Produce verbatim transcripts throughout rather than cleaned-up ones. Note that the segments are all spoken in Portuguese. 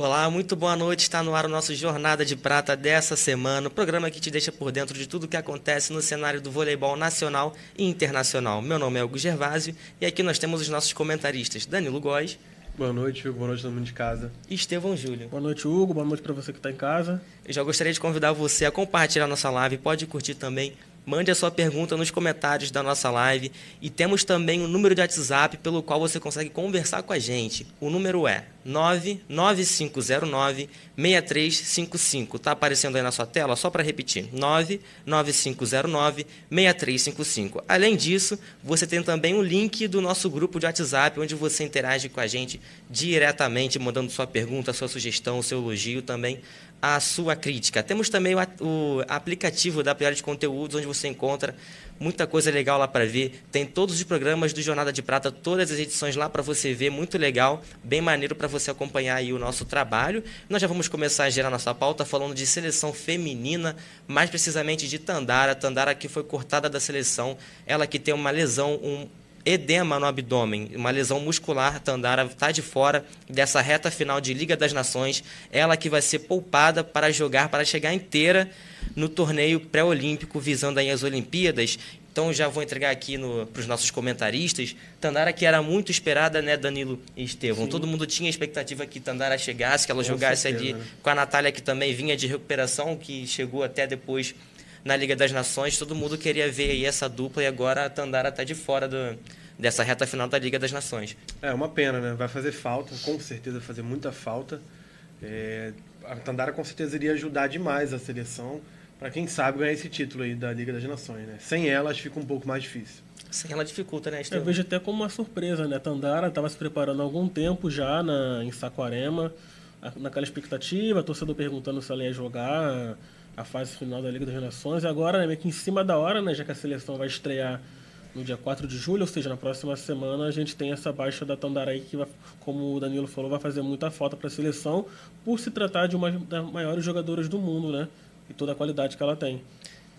Olá, muito boa noite. Está no ar o nosso Jornada de Prata dessa semana, o programa que te deixa por dentro de tudo o que acontece no cenário do voleibol nacional e internacional. Meu nome é Hugo Gervásio e aqui nós temos os nossos comentaristas Danilo Góes. Boa noite, Hugo. Boa noite a todo mundo de casa. E Estevão Júlio. Boa noite, Hugo. Boa noite para você que está em casa. Eu já gostaria de convidar você a compartilhar nossa live, pode curtir também. Mande a sua pergunta nos comentários da nossa live. E temos também um número de WhatsApp pelo qual você consegue conversar com a gente. O número é nove nove cinco zero nove seis três cinco cinco. Está aparecendo aí na sua tela? Só para repetir. nove nove cinco zero nove seis três cinco cinco. Além disso, você tem também o link do nosso grupo de WhatsApp, onde você interage com a gente diretamente, mandando sua pergunta, sua sugestão, seu elogio também. A sua crítica. Temos também o, o aplicativo da Priori de Conteúdos, onde você encontra muita coisa legal lá para ver. Tem todos os programas do Jornada de Prata, todas as edições lá para você ver. Muito legal, bem maneiro para você acompanhar aí o nosso trabalho. Nós já vamos começar a gerar nossa pauta falando de seleção feminina, mais precisamente de Tandara. Tandara que foi cortada da seleção, ela que tem uma lesão, um edema no abdômen, uma lesão muscular. Tandara está de fora dessa reta final de Liga das Nações, ela que vai ser poupada para jogar, para chegar inteira no torneio pré-olímpico, visando aí as Olimpíadas. Então já vou entregar aqui para os nossos comentaristas. Tandara que era muito esperada, né, Danilo e Estevão? Sim. Todo mundo tinha expectativa que Tandara chegasse, que ela com jogasse certeza, ali, né? Com a Natália, que também vinha de recuperação, que chegou até depois na Liga das Nações. Todo mundo queria ver aí essa dupla e agora a Tandara está de fora do, dessa reta final da Liga das Nações. É uma pena, né? Vai fazer falta, com certeza vai fazer muita falta. É, a Tandara com certeza iria ajudar demais a seleção para quem sabe ganhar esse título aí da Liga das Nações, né? Sem ela fica um pouco mais difícil. Sem ela dificulta, né, Estevão? Eu vejo até como uma surpresa, né? A Tandara estava se preparando há algum tempo já na, em Saquarema, naquela expectativa, a torcida perguntando se ela ia jogar a fase final da Liga das Nações, e agora, né, meio que em cima da hora, né, já que a seleção vai estrear no dia quatro de julho, ou seja, na próxima semana, a gente tem essa baixa da Tandara aí que, vai, como o Danilo falou, vai fazer muita falta para a seleção, por se tratar de uma das maiores jogadoras do mundo, né, e toda a qualidade que ela tem.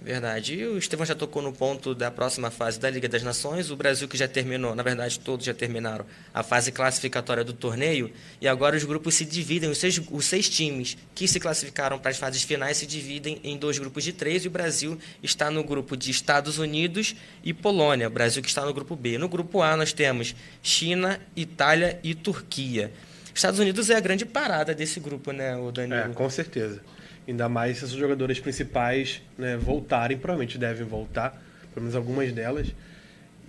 Verdade. E o Estevão já tocou no ponto da próxima fase da Liga das Nações. O Brasil que já terminou, na verdade todos já terminaram a fase classificatória do torneio, e agora os grupos se dividem, os seis, os seis times que se classificaram para as fases finais se dividem em dois grupos de três, e o Brasil está no grupo de Estados Unidos e Polônia, o Brasil que está no grupo B. No grupo A nós temos China, Itália e Turquia. Estados Unidos é a grande parada desse grupo, né, o Danilo? É, com certeza. Ainda mais se os jogadores principais, né, voltarem, provavelmente devem voltar, pelo menos algumas delas.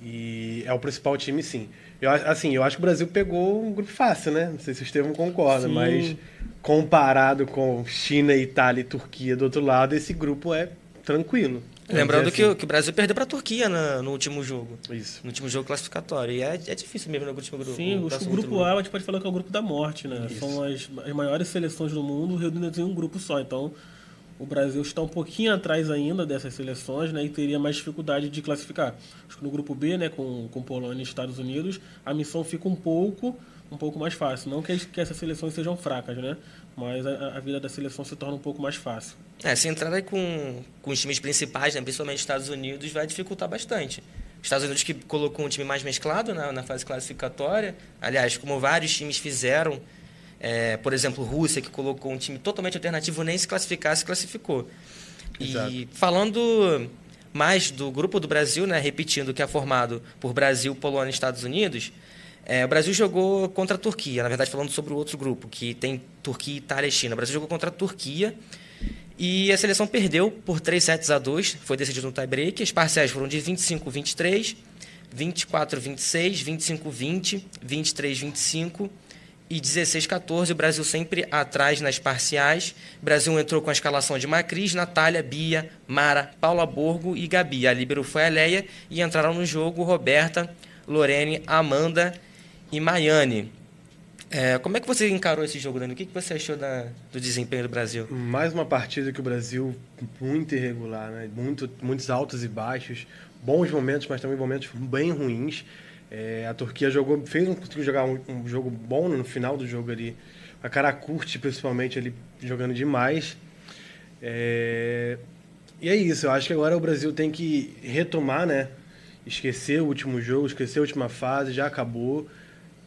E é o principal time, sim. Eu, assim, eu acho que o Brasil pegou um grupo fácil, né? Não sei se o Estevão concorda, sim, mas comparado com China, Itália e Turquia do outro lado, esse grupo é tranquilo. Lembrando assim, que, que o Brasil perdeu para a Turquia na, no último jogo. Isso. No último jogo classificatório. E é, é difícil mesmo no último grupo. Sim, no o grupo A a gente pode falar que é o grupo da morte, né? Isso. São as, as maiores seleções do mundo reunidas em um grupo só. Então, o Brasil está um pouquinho atrás ainda dessas seleções, né? E teria mais dificuldade de classificar. Acho que no grupo B, né, com, com Polônia e Estados Unidos, a missão fica um pouco, um pouco mais fácil. Não que, que essas seleções sejam fracas, né? Mas a, a vida da seleção se torna um pouco mais fácil. É, se entrar aí com, com os times principais, né, principalmente os Estados Unidos, vai dificultar bastante. Os Estados Unidos que colocou um time mais mesclado na, na fase classificatória, aliás, como vários times fizeram, é, por exemplo, Rússia, que colocou um time totalmente alternativo, nem se classificar, se classificou. Exato. E falando mais do grupo do Brasil, né, repetindo que é formado por Brasil, Polônia e Estados Unidos, É, o Brasil jogou contra a Turquia, na verdade falando sobre o outro grupo, que tem Turquia, Itália e China. O Brasil jogou contra a Turquia e a seleção perdeu por três sets a dois, foi decidido no tie-break. As parciais foram de vinte e cinco a vinte e três, vinte e quatro a vinte e seis, vinte e cinco a vinte, vinte e três a vinte e cinco e dezesseis a quatorze. O Brasil sempre atrás nas parciais. O Brasil entrou com a escalação de Macris, Natália, Bia, Mara, Paula Borgo e Gabi. A líbero foi a Leia e entraram no jogo Roberta, Lorene, Amanda e Maiane. É, como é que você encarou esse jogo, Dani? O que você achou da, do desempenho do Brasil? Mais uma partida que o Brasil, muito irregular, né? Muito, muitos altos e baixos, bons momentos, mas também momentos bem ruins. É, a Turquia jogou, fez um, conseguiu jogar um, um jogo bom no final do jogo ali. A Karakurti, principalmente, ali, jogando demais. É, e é isso, eu acho que agora o Brasil tem que retomar, né? Esquecer o último jogo, esquecer a última fase, já acabou.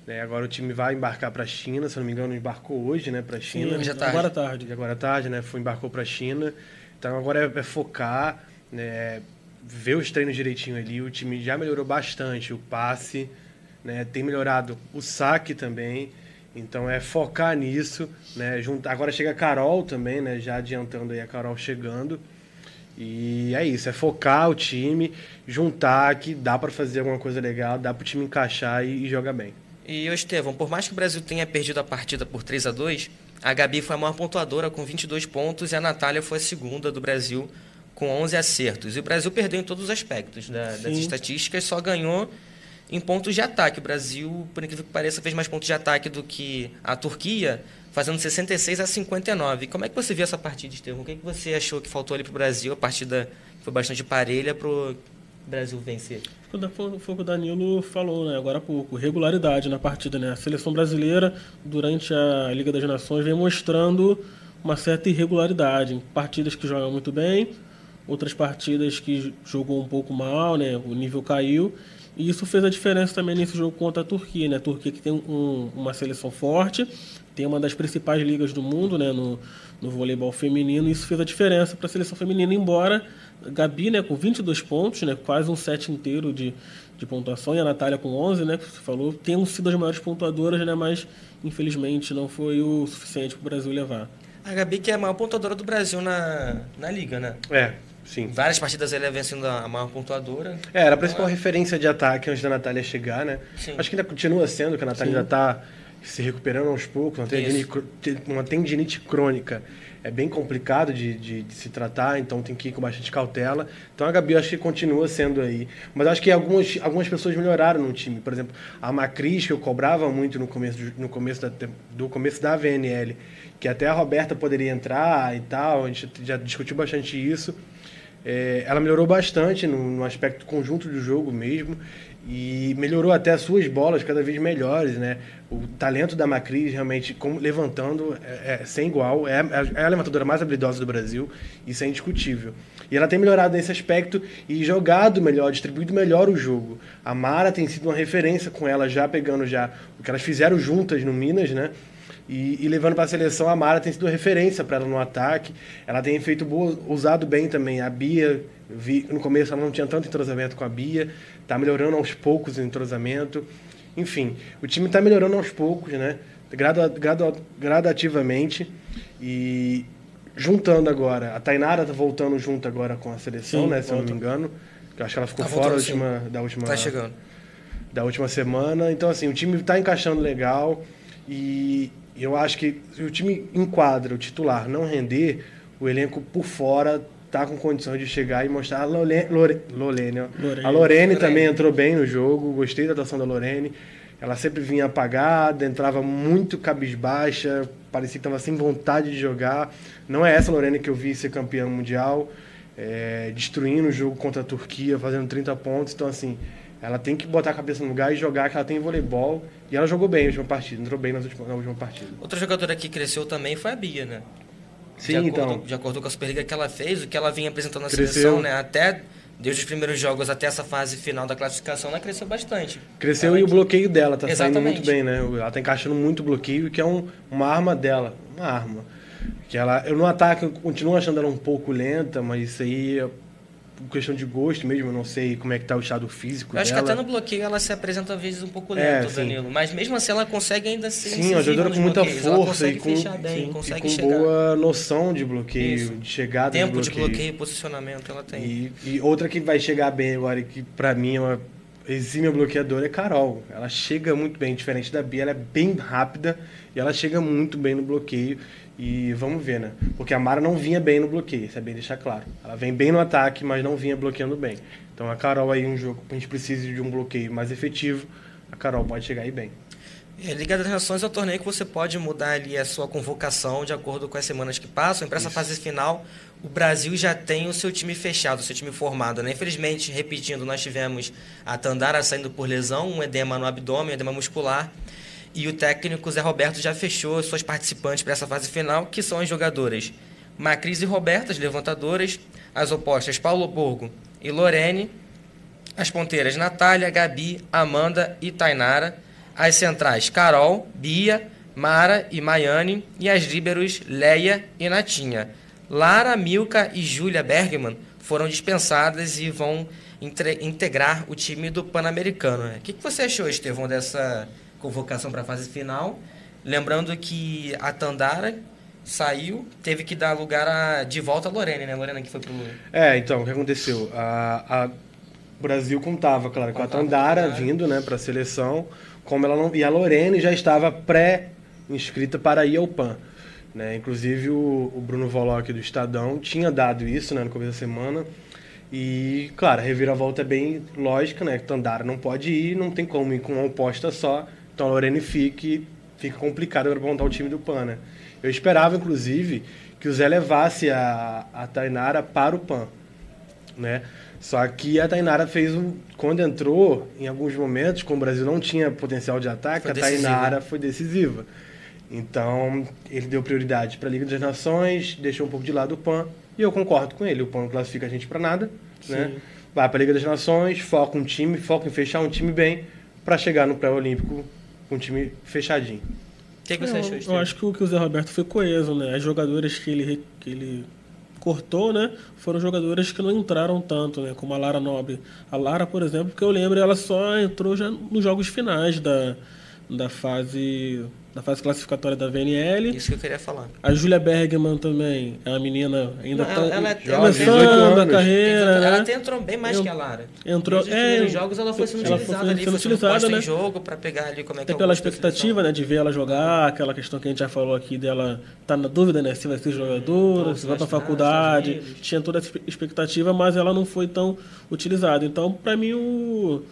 É, agora o time vai embarcar para a China, se não me engano, embarcou hoje, né, para a China. Sim, já tarde. Agora tarde. Agora tarde, né, foi, embarcou para a China. Então agora é, é focar, né, ver os treinos direitinho ali. O time já melhorou bastante o passe, né, tem melhorado o saque também. Então é focar nisso, né, junto, agora chega a Carol também, né, já adiantando aí a Carol chegando. E é isso, é focar o time, juntar que dá para fazer alguma coisa legal, dá para o time encaixar e, e jogar bem. E, Estevão, por mais que o Brasil tenha perdido a partida por três a dois, a Gabi foi a maior pontuadora com vinte e dois pontos e a Natália foi a segunda do Brasil com onze acertos. E o Brasil perdeu em todos os aspectos da, das estatísticas, só ganhou em pontos de ataque. O Brasil, por incrível que pareça, fez mais pontos de ataque do que a Turquia, fazendo sessenta e seis a cinquenta e nove. Como é que você viu essa partida, Estevão? O que, é que você achou que faltou ali para o Brasil? A partida foi bastante parelha para o Brasil vencer. Foi o que o Danilo falou, né, agora há pouco, regularidade na partida, né? A seleção brasileira, durante a Liga das Nações, vem mostrando uma certa irregularidade. Partidas que jogam muito bem, outras partidas que jogou um pouco mal, né? O nível caiu. E isso fez a diferença também nesse jogo contra a Turquia, né? A Turquia que tem um, uma seleção forte, tem uma das principais ligas do mundo, né, no, no voleibol feminino. Isso fez a diferença para a seleção feminina, embora a Gabi, né, com vinte e dois pontos, né, quase um set inteiro de, de pontuação, e a Natália com onze, né, que você falou, tenham sido as maiores pontuadoras, né, mas infelizmente não foi o suficiente para o Brasil levar. A Gabi que é a maior pontuadora do Brasil na, na liga, né? É. Sim. Várias partidas ela vem sendo a maior pontuadora. É, era a principal ela... referência de ataque antes da Natália chegar, né? Sim. Acho que ainda continua sendo, que a Natália Sim. ainda está se recuperando aos poucos, uma tendinite, uma tendinite crônica. É bem complicado de, de, de se tratar, então tem que ir com bastante cautela. Então a Gabi, eu acho que continua sendo aí. Mas acho que algumas, algumas pessoas melhoraram no time. Por exemplo, a Macris, que eu cobrava muito no começo, no começo, da, do começo da V N L, que até a Roberta poderia entrar e tal, a gente já discutiu bastante isso. É, ela melhorou bastante no, no aspecto conjunto do jogo mesmo, e melhorou até as suas bolas cada vez melhores, né? O talento da Macris realmente como, levantando é, é, sem igual, é, é a levantadora mais habilidosa do Brasil, isso é indiscutível. E ela tem melhorado nesse aspecto e jogado melhor, distribuído melhor o jogo. A Mara tem sido uma referência com ela, já pegando já o que elas fizeram juntas no Minas, né? E, e levando para a seleção, a Mara tem sido referência para ela no ataque. Ela tem feito boa, usado bem também. A Bia, vi, no começo ela não tinha tanto entrosamento com a Bia, está melhorando aos poucos o entrosamento. Enfim, o time está melhorando aos poucos, né? Gradu, gradu, gradativamente. E juntando agora, a Tainara está voltando junto agora com a seleção, sim, né? Se volta. Eu não me engano. Eu acho que ela ficou tá fora da última, da, última, tá chegando. da última semana. Então, assim, o time está encaixando legal. E eu acho que se o time enquadra, o titular não render, o elenco por fora tá com condições de chegar e mostrar. A Lolene, Lore, Lolene, ó. Lorene. A Lorene também entrou bem no jogo, gostei da atuação da Lorene. Ela sempre vinha apagada, entrava muito cabisbaixa, parecia que estava sem vontade de jogar. Não é essa Lorene que eu vi ser campeã mundial, é, destruindo o jogo contra a Turquia, fazendo trinta pontos, então assim... Ela tem que botar a cabeça no lugar e jogar, que ela tem voleibol. E ela jogou bem na última partida, entrou bem na última, na última partida. Outra jogadora que cresceu também foi a Bia, né? Sim, de acordo, então. De acordo com a Superliga que ela fez, o que ela vinha apresentando na cresceu. Seleção, né? Até, desde os primeiros jogos até essa fase final da classificação, ela cresceu bastante. Cresceu ela e que... o bloqueio dela tá Exatamente. Saindo muito bem, né? Ela tá encaixando muito o bloqueio, que é um, uma arma dela. Uma arma. Que ela, eu no ataque, eu continuo achando ela um pouco lenta, mas isso aí... questão de gosto mesmo, eu não sei como é que tá o estado físico eu acho dela. Que até no bloqueio ela se apresenta às vezes um pouco lento, é, Danilo, mas mesmo assim ela consegue ainda ser sim, ajudando com muita bloqueios. Força e com, bem, sim, e com chegar. Boa noção de bloqueio, isso. de chegada tempo de bloqueio. de bloqueio, posicionamento ela tem. E, e outra que vai chegar bem agora e que pra mim é uma exímia bloqueadora é Carol, ela chega muito bem, diferente da Bia, ela é bem rápida e ela chega muito bem no bloqueio. E vamos ver, né? Porque a Mara não vinha bem no bloqueio, isso é bem deixar claro. Ela vem bem no ataque, mas não vinha bloqueando bem. Então a Carol aí, um jogo que a gente precisa de um bloqueio mais efetivo, a Carol pode chegar aí bem. É, Liga das Nações é um torneio que você pode mudar ali a sua convocação de acordo com as semanas que passam. E para essa fase final, o Brasil já tem o seu time fechado, o seu time formado, né? Infelizmente, repetindo, nós tivemos a Tandara saindo por lesão, um edema no abdômen, um edema muscular. E o técnico Zé Roberto já fechou suas participantes para essa fase final, que são as jogadoras Macris e Roberta, as levantadoras, as opostas Paulo Borgo e Lorene, as ponteiras Natália, Gabi, Amanda e Tainara, as centrais Carol, Bia, Mara e Maiane e as líberos Leia e Natinha. Lara, Milka e Júlia Bergman foram dispensadas e vão entre, integrar o time do Pan-Americano. Né? O que, que você achou, Estevão, dessa convocação para a fase final? Lembrando que a Tandara saiu, teve que dar lugar a, de volta a Lorena, né? Lorena que foi pro... É, então, o que aconteceu? A, a... O Brasil contava, claro, contava com a Tandara, Tandara. vindo, né, para a seleção, como ela não, e a Lorene já estava pré-inscrita para ir ao Pan. Né? Inclusive o, o Bruno Volok do Estadão tinha dado isso, né, no começo da semana. E, claro, a reviravolta é bem lógica, né? Tandara não pode ir, não tem como ir com uma oposta só. Então a Lorene fica, fica complicado para montar o time do Pan. Né? Eu esperava, inclusive, que o Zé levasse a, a Tainara para o Pan. Né? Só que a Tainara fez um... Quando entrou, em alguns momentos, como o Brasil não tinha potencial de ataque, a Tainara foi decisiva. Então, ele deu prioridade para a Liga das Nações, deixou um pouco de lado o P A N, e eu concordo com ele. O P A N não classifica a gente para nada, né? Vai para a Liga das Nações, foca um time, foca em fechar um time bem, para chegar no pré-olímpico com um time fechadinho. O que, que você eu, achou? Eu acho que o, que o Zé Roberto foi coeso, né? As jogadoras que ele... Que ele... cortou, né, foram jogadoras que não entraram tanto, né, como a Lara Nobre. A Lara, por exemplo, que eu lembro, ela só entrou já nos jogos finais da, da, fase, da fase classificatória da V N L. Isso que eu queria falar. A Júlia Bergman também, é uma menina ainda não, tá ela, ela começando a carreira. Ela, ela até entrou bem mais eu, que a Lara. Entrou, nos é, primeiros jogos ela foi sendo ela utilizada foi sendo ali, utilizada, foi né? em jogo para pegar ali como é até que é. Até pela expectativa, né, de ver ela jogar, aquela questão que a gente já falou aqui dela, tá na dúvida, né, se vai ser jogadora, hum, se vai para faculdade, tinha toda essa expectativa, mas ela não foi tão utilizada. Então, para mim, o...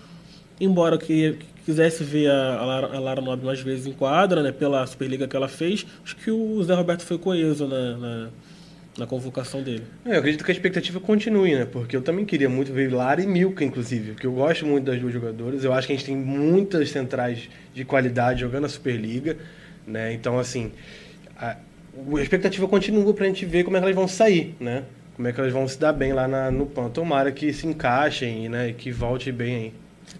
embora que quisesse ver a Lara, a Lara Nobre mais vezes em quadra, né, pela Superliga que ela fez, acho que o Zé Roberto foi coeso na, na, na convocação dele. É, eu acredito que a expectativa continue, né, porque eu também queria muito ver Lara e Milka, inclusive, porque eu gosto muito das duas jogadoras, eu acho que a gente tem muitas centrais de qualidade jogando a Superliga, né, então, assim, a, a expectativa continua pra gente ver como é que elas vão sair, né, como é que elas vão se dar bem lá na, no Pan, tomara que se encaixem, né, e que volte bem aí.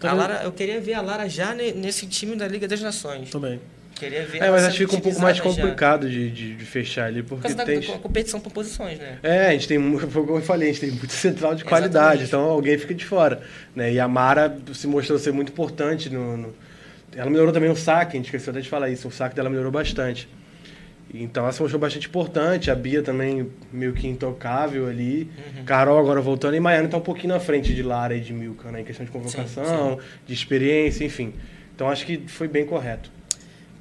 A Lara, eu queria ver a Lara já nesse time da Liga das Nações. Também. Queria ver é, mas acho que fica um pouco mais complicado de, de, de fechar ali, porque por causa tem... da competição por posições, né? É, a gente tem, como eu falei, a gente tem muito central de qualidade, exatamente. Então alguém fica de fora. Né? E a Mara se mostrou ser muito importante. No, no... Ela melhorou também o saque, a gente esqueceu até de falar isso, o saque dela melhorou bastante. Então ela se mostrou bastante importante, a Bia também meio que intocável ali, uhum. Carol agora voltando, e Maiana está um pouquinho na frente de Lara e de Milka, né? Em questão de convocação, sim, sim. de experiência, enfim. Então acho que foi bem correto.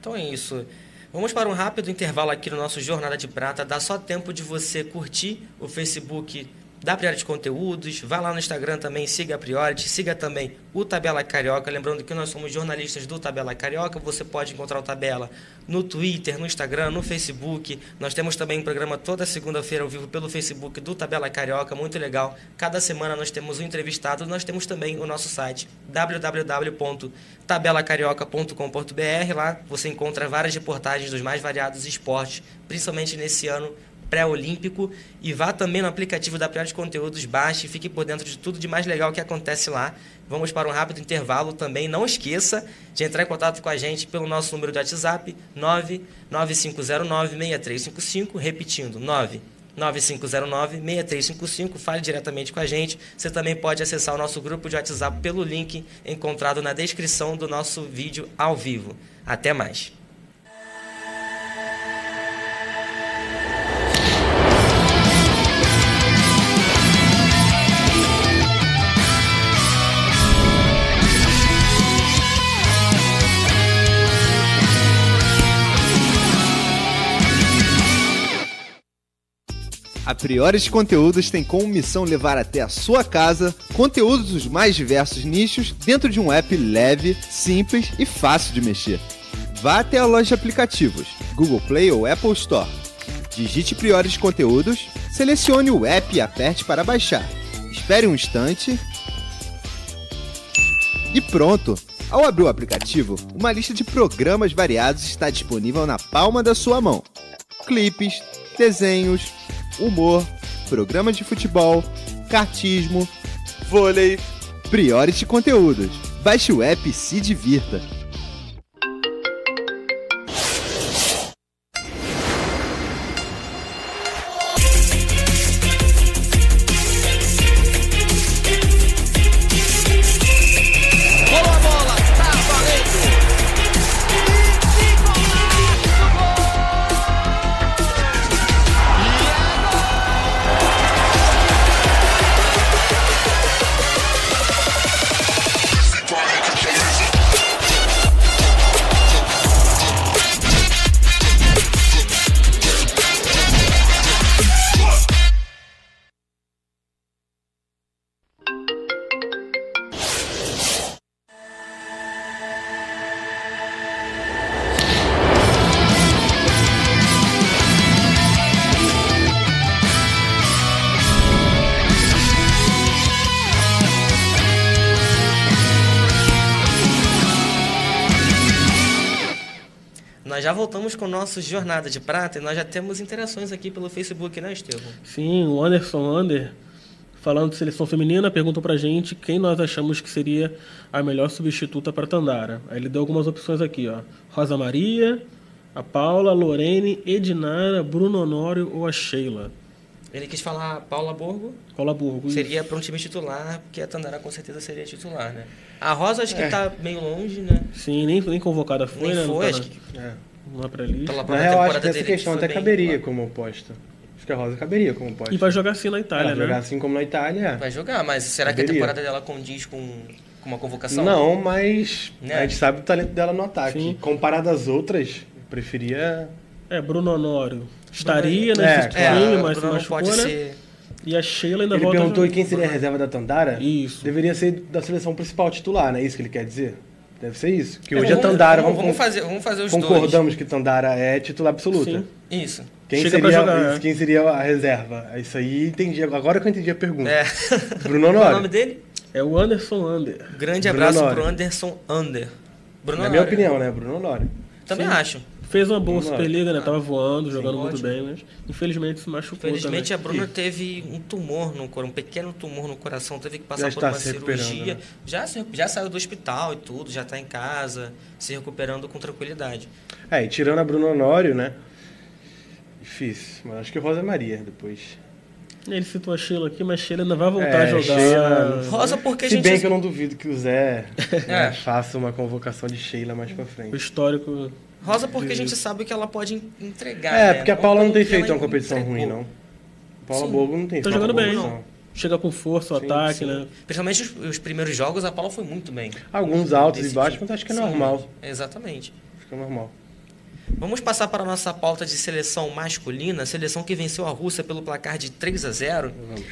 Então é isso. Vamos para um rápido intervalo aqui no nosso Jornada de Prata, dá só tempo de você curtir o Facebook da Priority Conteúdos, vai lá no Instagram também, siga a Priority, siga também o Tabela Carioca, lembrando que nós somos jornalistas do Tabela Carioca, você pode encontrar o Tabela no Twitter, no Instagram, no Facebook, nós temos também um programa toda segunda-feira ao vivo pelo Facebook do Tabela Carioca, muito legal, cada semana nós temos um entrevistado, nós temos também o nosso site w w w ponto tabela carioca ponto com ponto b r, lá você encontra várias reportagens dos mais variados esportes, principalmente nesse ano pré-olímpico, e vá também no aplicativo da Priority Conteúdos, baixe e fique por dentro de tudo de mais legal que acontece lá. Vamos para um rápido intervalo também. Não esqueça de entrar em contato com a gente pelo nosso número de WhatsApp, nove nove cinco zero nove seis três cinco cinco, repetindo, nove nove cinco zero nove seis três cinco cinco, fale diretamente com a gente. Você também pode acessar o nosso grupo de WhatsApp pelo link encontrado na descrição do nosso vídeo ao vivo. Até mais! A Priority Conteúdos tem como missão levar até a sua casa conteúdos dos mais diversos nichos dentro de um app leve, simples e fácil de mexer. Vá até a loja de aplicativos, Google Play ou Apple Store. Digite Priority Conteúdos, selecione o app e aperte para baixar. Espere um instante e pronto! Ao abrir o aplicativo, uma lista de programas variados está disponível na palma da sua mão. Clipes, desenhos, humor, programa de futebol, cartismo, vôlei... Priority Conteúdos. Baixe o app e se divirta. Nós já voltamos com o nosso Jornada de Prata e nós já temos interações aqui pelo Facebook, né, Estevão? Sim, o Anderson Ander, falando de seleção feminina, perguntou pra gente quem nós achamos que seria a melhor substituta para Tandara. Aí ele deu algumas opções aqui, ó. Rosa Maria, a Paula, a Lorene, Edinara, Bruno Honório ou a Sheila. Ele quis falar a Paula Borgo. Paula Borgo. Seria para um time titular, porque a Tandara com certeza seria titular, né? A Rosa acho que está é. meio longe, né? Sim, nem, nem convocada foi, nem né? Foi, não acho tá que... É. Não é pra lista. Na real, eu acho que essa questão até caberia claro. como oposta. Acho que a Rosa caberia como oposta. E vai jogar assim na Itália, vai né? Vai jogar assim como na Itália, é. Vai jogar, mas será caberia. que a temporada dela condiz com... com uma convocação? Não, mas né? a gente sabe o talento dela no ataque. Sim. Comparado às outras, eu preferia... É, Bruno Honório estaria Bruno... nesse é, time, é, mas se machucou, né? Ser... E a Sheila ainda ele volta... Ele perguntou quem seria a reserva da Tandara? Isso. Deveria ser da seleção principal titular, não é isso que ele quer dizer? Deve ser isso. Que é, hoje vamos, a Tandara... Vamos, vamos, fazer, vamos fazer os concordamos dois. Concordamos que Tandara é titular absoluta. Sim. Isso. Quem Chega seria, pra jogar. Quem seria a reserva? Isso aí entendi. Agora que eu entendi a pergunta. É. Bruno Honório. Qual é o nome dele? É o Anderson Ander. Grande Bruno abraço Honório. Pro Anderson Ander. Bruno Na Honório. Minha opinião, né? Bruno Honório. Também Sim. acho. Fez uma boa Superliga, né? Tava voando, Sim, jogando ótimo. muito bem, mas infelizmente se machucou Infelizmente também. A Bruna teve um tumor no coração, um pequeno tumor no coração, teve que passar já por uma cirurgia. Né? Já, já saiu do hospital e tudo, já está em casa, se recuperando com tranquilidade. É, e tirando a Bruna Honório, né? Difícil, mas acho que Rosa Maria depois... Ele citou a Sheila aqui, mas Sheila ainda vai voltar é, a jogar. Sheila... Rosa, porque Se a gente... bem que eu não duvido que o Zé né, faça uma convocação de Sheila mais pra frente. O histórico... Rosa, porque de... a gente sabe que ela pode entregar. É, né? porque a Paula não tem feito uma competição entregou. ruim, não. A Paula sim. Borgo não tem feito uma competição. Tá jogando bem, não. Chega com força, o ataque, sim. né? Principalmente os, os primeiros jogos, a Paula foi muito bem. Alguns altos e baixos, tipo. mas acho que é sim, normal. Exatamente. Acho que é normal. Vamos passar para a nossa pauta de seleção masculina, seleção que venceu a Rússia pelo placar de três a zero, Vamos.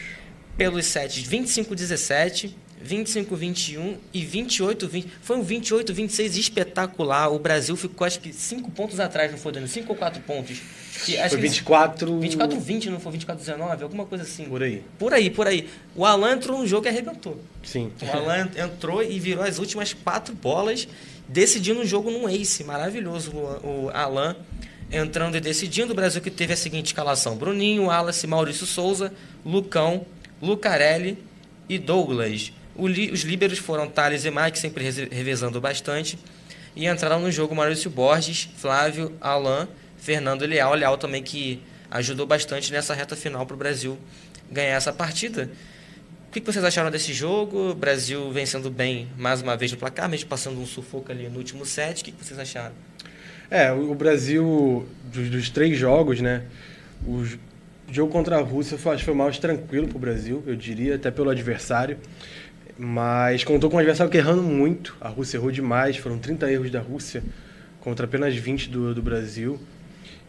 pelos sets vinte e cinco a dezessete, vinte e cinco a vinte e um e vinte e oito a vinte. Foi um vinte e oito a vinte e seis espetacular. O Brasil ficou, acho que, cinco pontos atrás, não foi, Dani? cinco ou quatro pontos? Que, acho foi vinte e quatro... vinte e quatro a vinte, não foi? vinte e quatro a dezenove, alguma coisa assim. Por aí. Por aí, por aí. O Alan entrou num jogo e arrebentou. Sim. O Alan entrou e virou as últimas quatro bolas, decidindo um jogo num ace, maravilhoso o Alan, entrando e decidindo. O Brasil que teve a seguinte escalação: Bruninho, Wallace, Maurício Souza, Lucão, Lucarelli e Douglas. Os líberos foram Thales e Mike, sempre revezando bastante, e entraram no jogo Maurício Borges, Flávio, Alan, Fernando e Leal, Leal também que ajudou bastante nessa reta final para o Brasil ganhar essa partida. O que vocês acharam desse jogo? O Brasil vencendo bem mais uma vez no placar, mesmo passando um sufoco ali no último set. O que vocês acharam? É, o Brasil, dos, dos três jogos, né? O jogo contra a Rússia foi, acho que foi mais tranquilo para o Brasil, eu diria, até pelo adversário. Mas contou com o adversário que errando muito. A Rússia errou demais, foram trinta erros da Rússia contra apenas vinte do, do Brasil.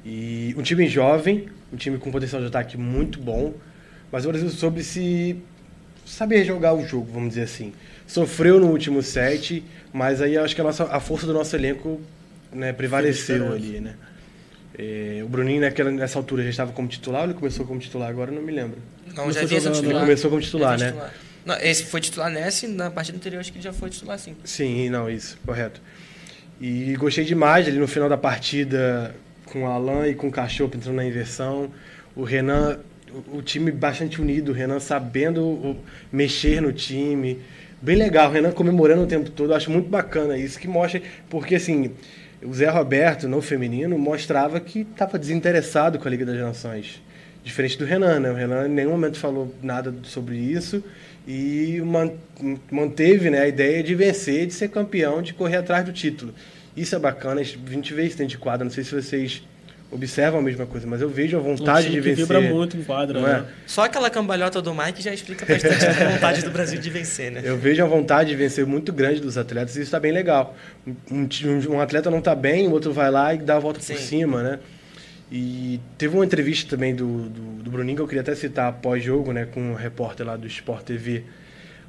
E um time jovem, um time com potencial de ataque muito bom, mas o Brasil soube se... saber jogar o jogo, vamos dizer assim. Sofreu no último set, mas aí acho que a, nossa, a força do nosso elenco né, prevaleceu ali, né? É, o Bruninho naquela, nessa altura já estava como titular, ou ele começou como titular? Agora eu não me lembro. Não, não já vi esse titular. Ele começou como titular, né? Titular. Não, esse foi titular nessa e na partida anterior acho que ele já foi titular sim. Sim, não, isso, correto. E gostei demais ali no final da partida com o Alan e com o Cachorro entrando na inversão. O Renan... O time bastante unido, o Renan sabendo mexer no time. Bem legal, o Renan comemorando o tempo todo. Eu acho muito bacana isso, que mostra... Porque, assim, o Zé Roberto, não feminino, mostrava que estava desinteressado com a Liga das Nações. Diferente do Renan, né? O Renan em nenhum momento falou nada sobre isso e manteve né, a ideia de vencer, de ser campeão, de correr atrás do título. Isso é bacana, a gente vê isso dentro de quadra, não sei se vocês... observam a mesma coisa, mas eu vejo a vontade um time de vencer. Que vibra muito em quadra, né? É? Só aquela cambalhota do Mike já explica bastante a vontade do Brasil de vencer, né? Eu vejo a vontade de vencer muito grande dos atletas e isso está bem legal. Um, um atleta não está bem, o outro vai lá e dá a volta Sim. por cima, né? E teve uma entrevista também do, do, do Bruninho, que eu queria até citar pós-jogo, né? Com um repórter lá do Sport T V,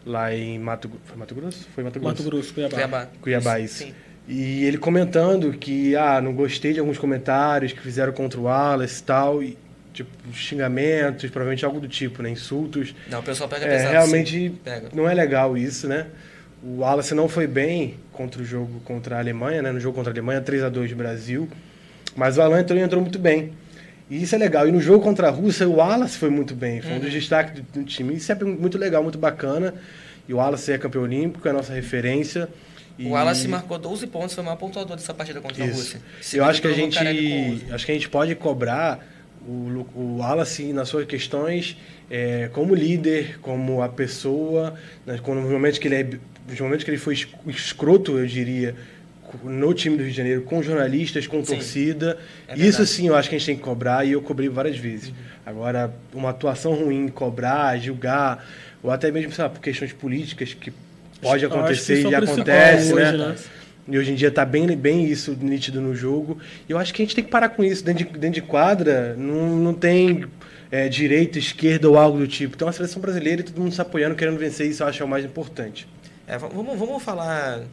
lá em Mato, foi Mato Grosso? Foi Mato Grosso. Mato Grosso, Cuiabá. Cuiabá, Cuiabá isso. Sim. E ele comentando que, ah, não gostei de alguns comentários que fizeram contra o Wallace e tal, e, tipo, xingamentos, provavelmente algo do tipo, né, insultos. Não, o pessoal pega é, pesado. Realmente sim. Pega. Não é legal isso, né? O Wallace não foi bem contra o jogo contra a Alemanha, né? No jogo contra a Alemanha, três a dois de Brasil. Mas o Alan entrou, entrou muito bem. E isso é legal. E no jogo contra a Rússia, o Wallace foi muito bem. Foi um dos destaques do, do time. Isso é muito legal, muito bacana. E o Wallace é campeão olímpico, é a nossa referência. E... o Wallace marcou doze pontos, foi o maior pontuador dessa partida contra isso. a Rússia. Se Eu acho que, a gente, acho que a gente pode cobrar o, o Wallace nas suas questões é, como líder, como a pessoa, né, quando, no momento que ele é... no momento que ele foi escroto, eu diria, no time do Rio de Janeiro, com jornalistas, com sim, torcida. É isso sim, eu acho que a gente tem que cobrar, e eu cobrei várias vezes. Uhum. Agora, uma atuação ruim, cobrar, julgar, ou até mesmo, sei lá, por questões políticas, que pode acontecer e já acontece, né? Hoje, né? E hoje em dia está bem, bem isso nítido no jogo. E eu acho que a gente tem que parar com isso. Dentro de, dentro de quadra, não, não tem... É, direita, esquerda ou algo do tipo. Então a seleção brasileira e todo mundo se apoiando, querendo vencer, isso eu acho é o mais importante. É, vamos, vamos falar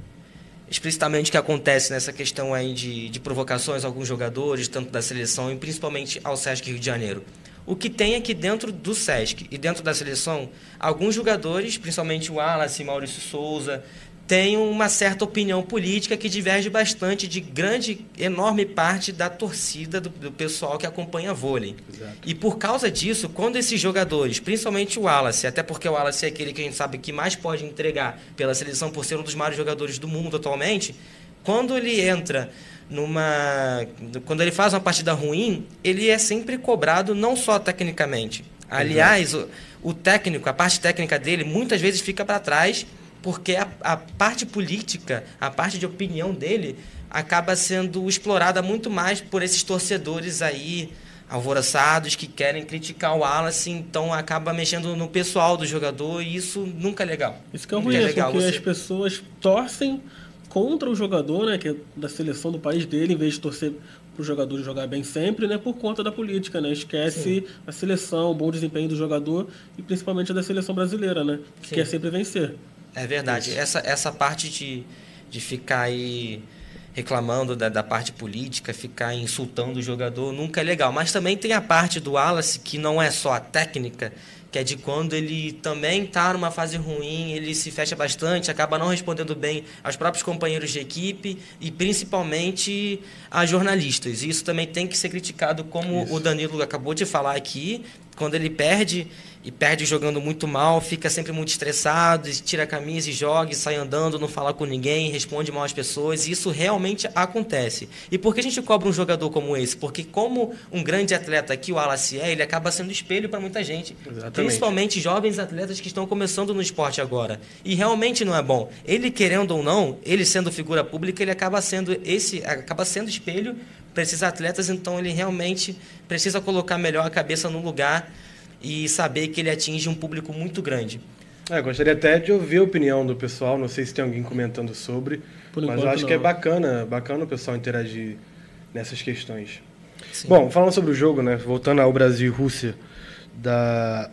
explicitamente o que acontece nessa questão aí de, de provocações a alguns jogadores, tanto da seleção e principalmente ao Sesc Rio de Janeiro. O que tem aqui dentro do Sesc e dentro da seleção, alguns jogadores, principalmente o Wallace, Maurício Souza, têm uma certa opinião política que diverge bastante de grande, enorme parte da torcida do, do pessoal que acompanha vôlei. Exato. E por causa disso, quando esses jogadores, principalmente o Wallace, até porque o Wallace é aquele que a gente sabe que mais pode entregar pela seleção por ser um dos maiores jogadores do mundo atualmente, quando ele entra numa... quando ele faz uma partida ruim, ele é sempre cobrado não só tecnicamente. Aliás, uhum. o, o técnico, a parte técnica dele, muitas vezes fica para trás, porque a, a parte política, a parte de opinião dele, acaba sendo explorada muito mais por esses torcedores aí, alvoroçados, que querem criticar o Wallace, então acaba mexendo no pessoal do jogador, e isso nunca é legal. Isso que é ruim, é legal, porque você... as pessoas torcem contra o jogador, né, que é da seleção do país dele, em vez de torcer para o jogador jogar bem sempre, né, por conta da política, né, esquece Sim. a seleção, o bom desempenho do jogador, e principalmente da seleção brasileira, né, que Sim. quer sempre vencer. É verdade. Essa, essa parte de, de ficar aí reclamando da, da parte política, ficar insultando o jogador, nunca é legal. Mas também tem a parte do Wallace, que não é só a técnica, que é de quando ele também está numa fase ruim, ele se fecha bastante, acaba não respondendo bem aos próprios companheiros de equipe e principalmente a jornalistas. Isso também tem que ser criticado, como Isso. o Danilo acabou de falar aqui, quando ele perde... e perde jogando muito mal, fica sempre muito estressado, tira a camisa e joga, e sai andando, não fala com ninguém, responde mal às pessoas, e isso realmente acontece. E por que a gente cobra um jogador como esse? Porque como um grande atleta que o Wallace é, ele acaba sendo espelho para muita gente. Exatamente. Principalmente jovens atletas que estão começando no esporte agora. E realmente não é bom. Ele querendo ou não, ele sendo figura pública, ele acaba sendo, esse, acaba sendo espelho para esses atletas, então ele realmente precisa colocar melhor a cabeça no lugar e saber que ele atinge um público muito grande. É, gostaria até de ouvir a opinião do pessoal, não sei se tem alguém comentando sobre, Por mas eu acho não. que é bacana, bacana o pessoal interagir nessas questões. Sim. Bom, falando sobre o jogo, né, voltando ao Brasil e Rússia da,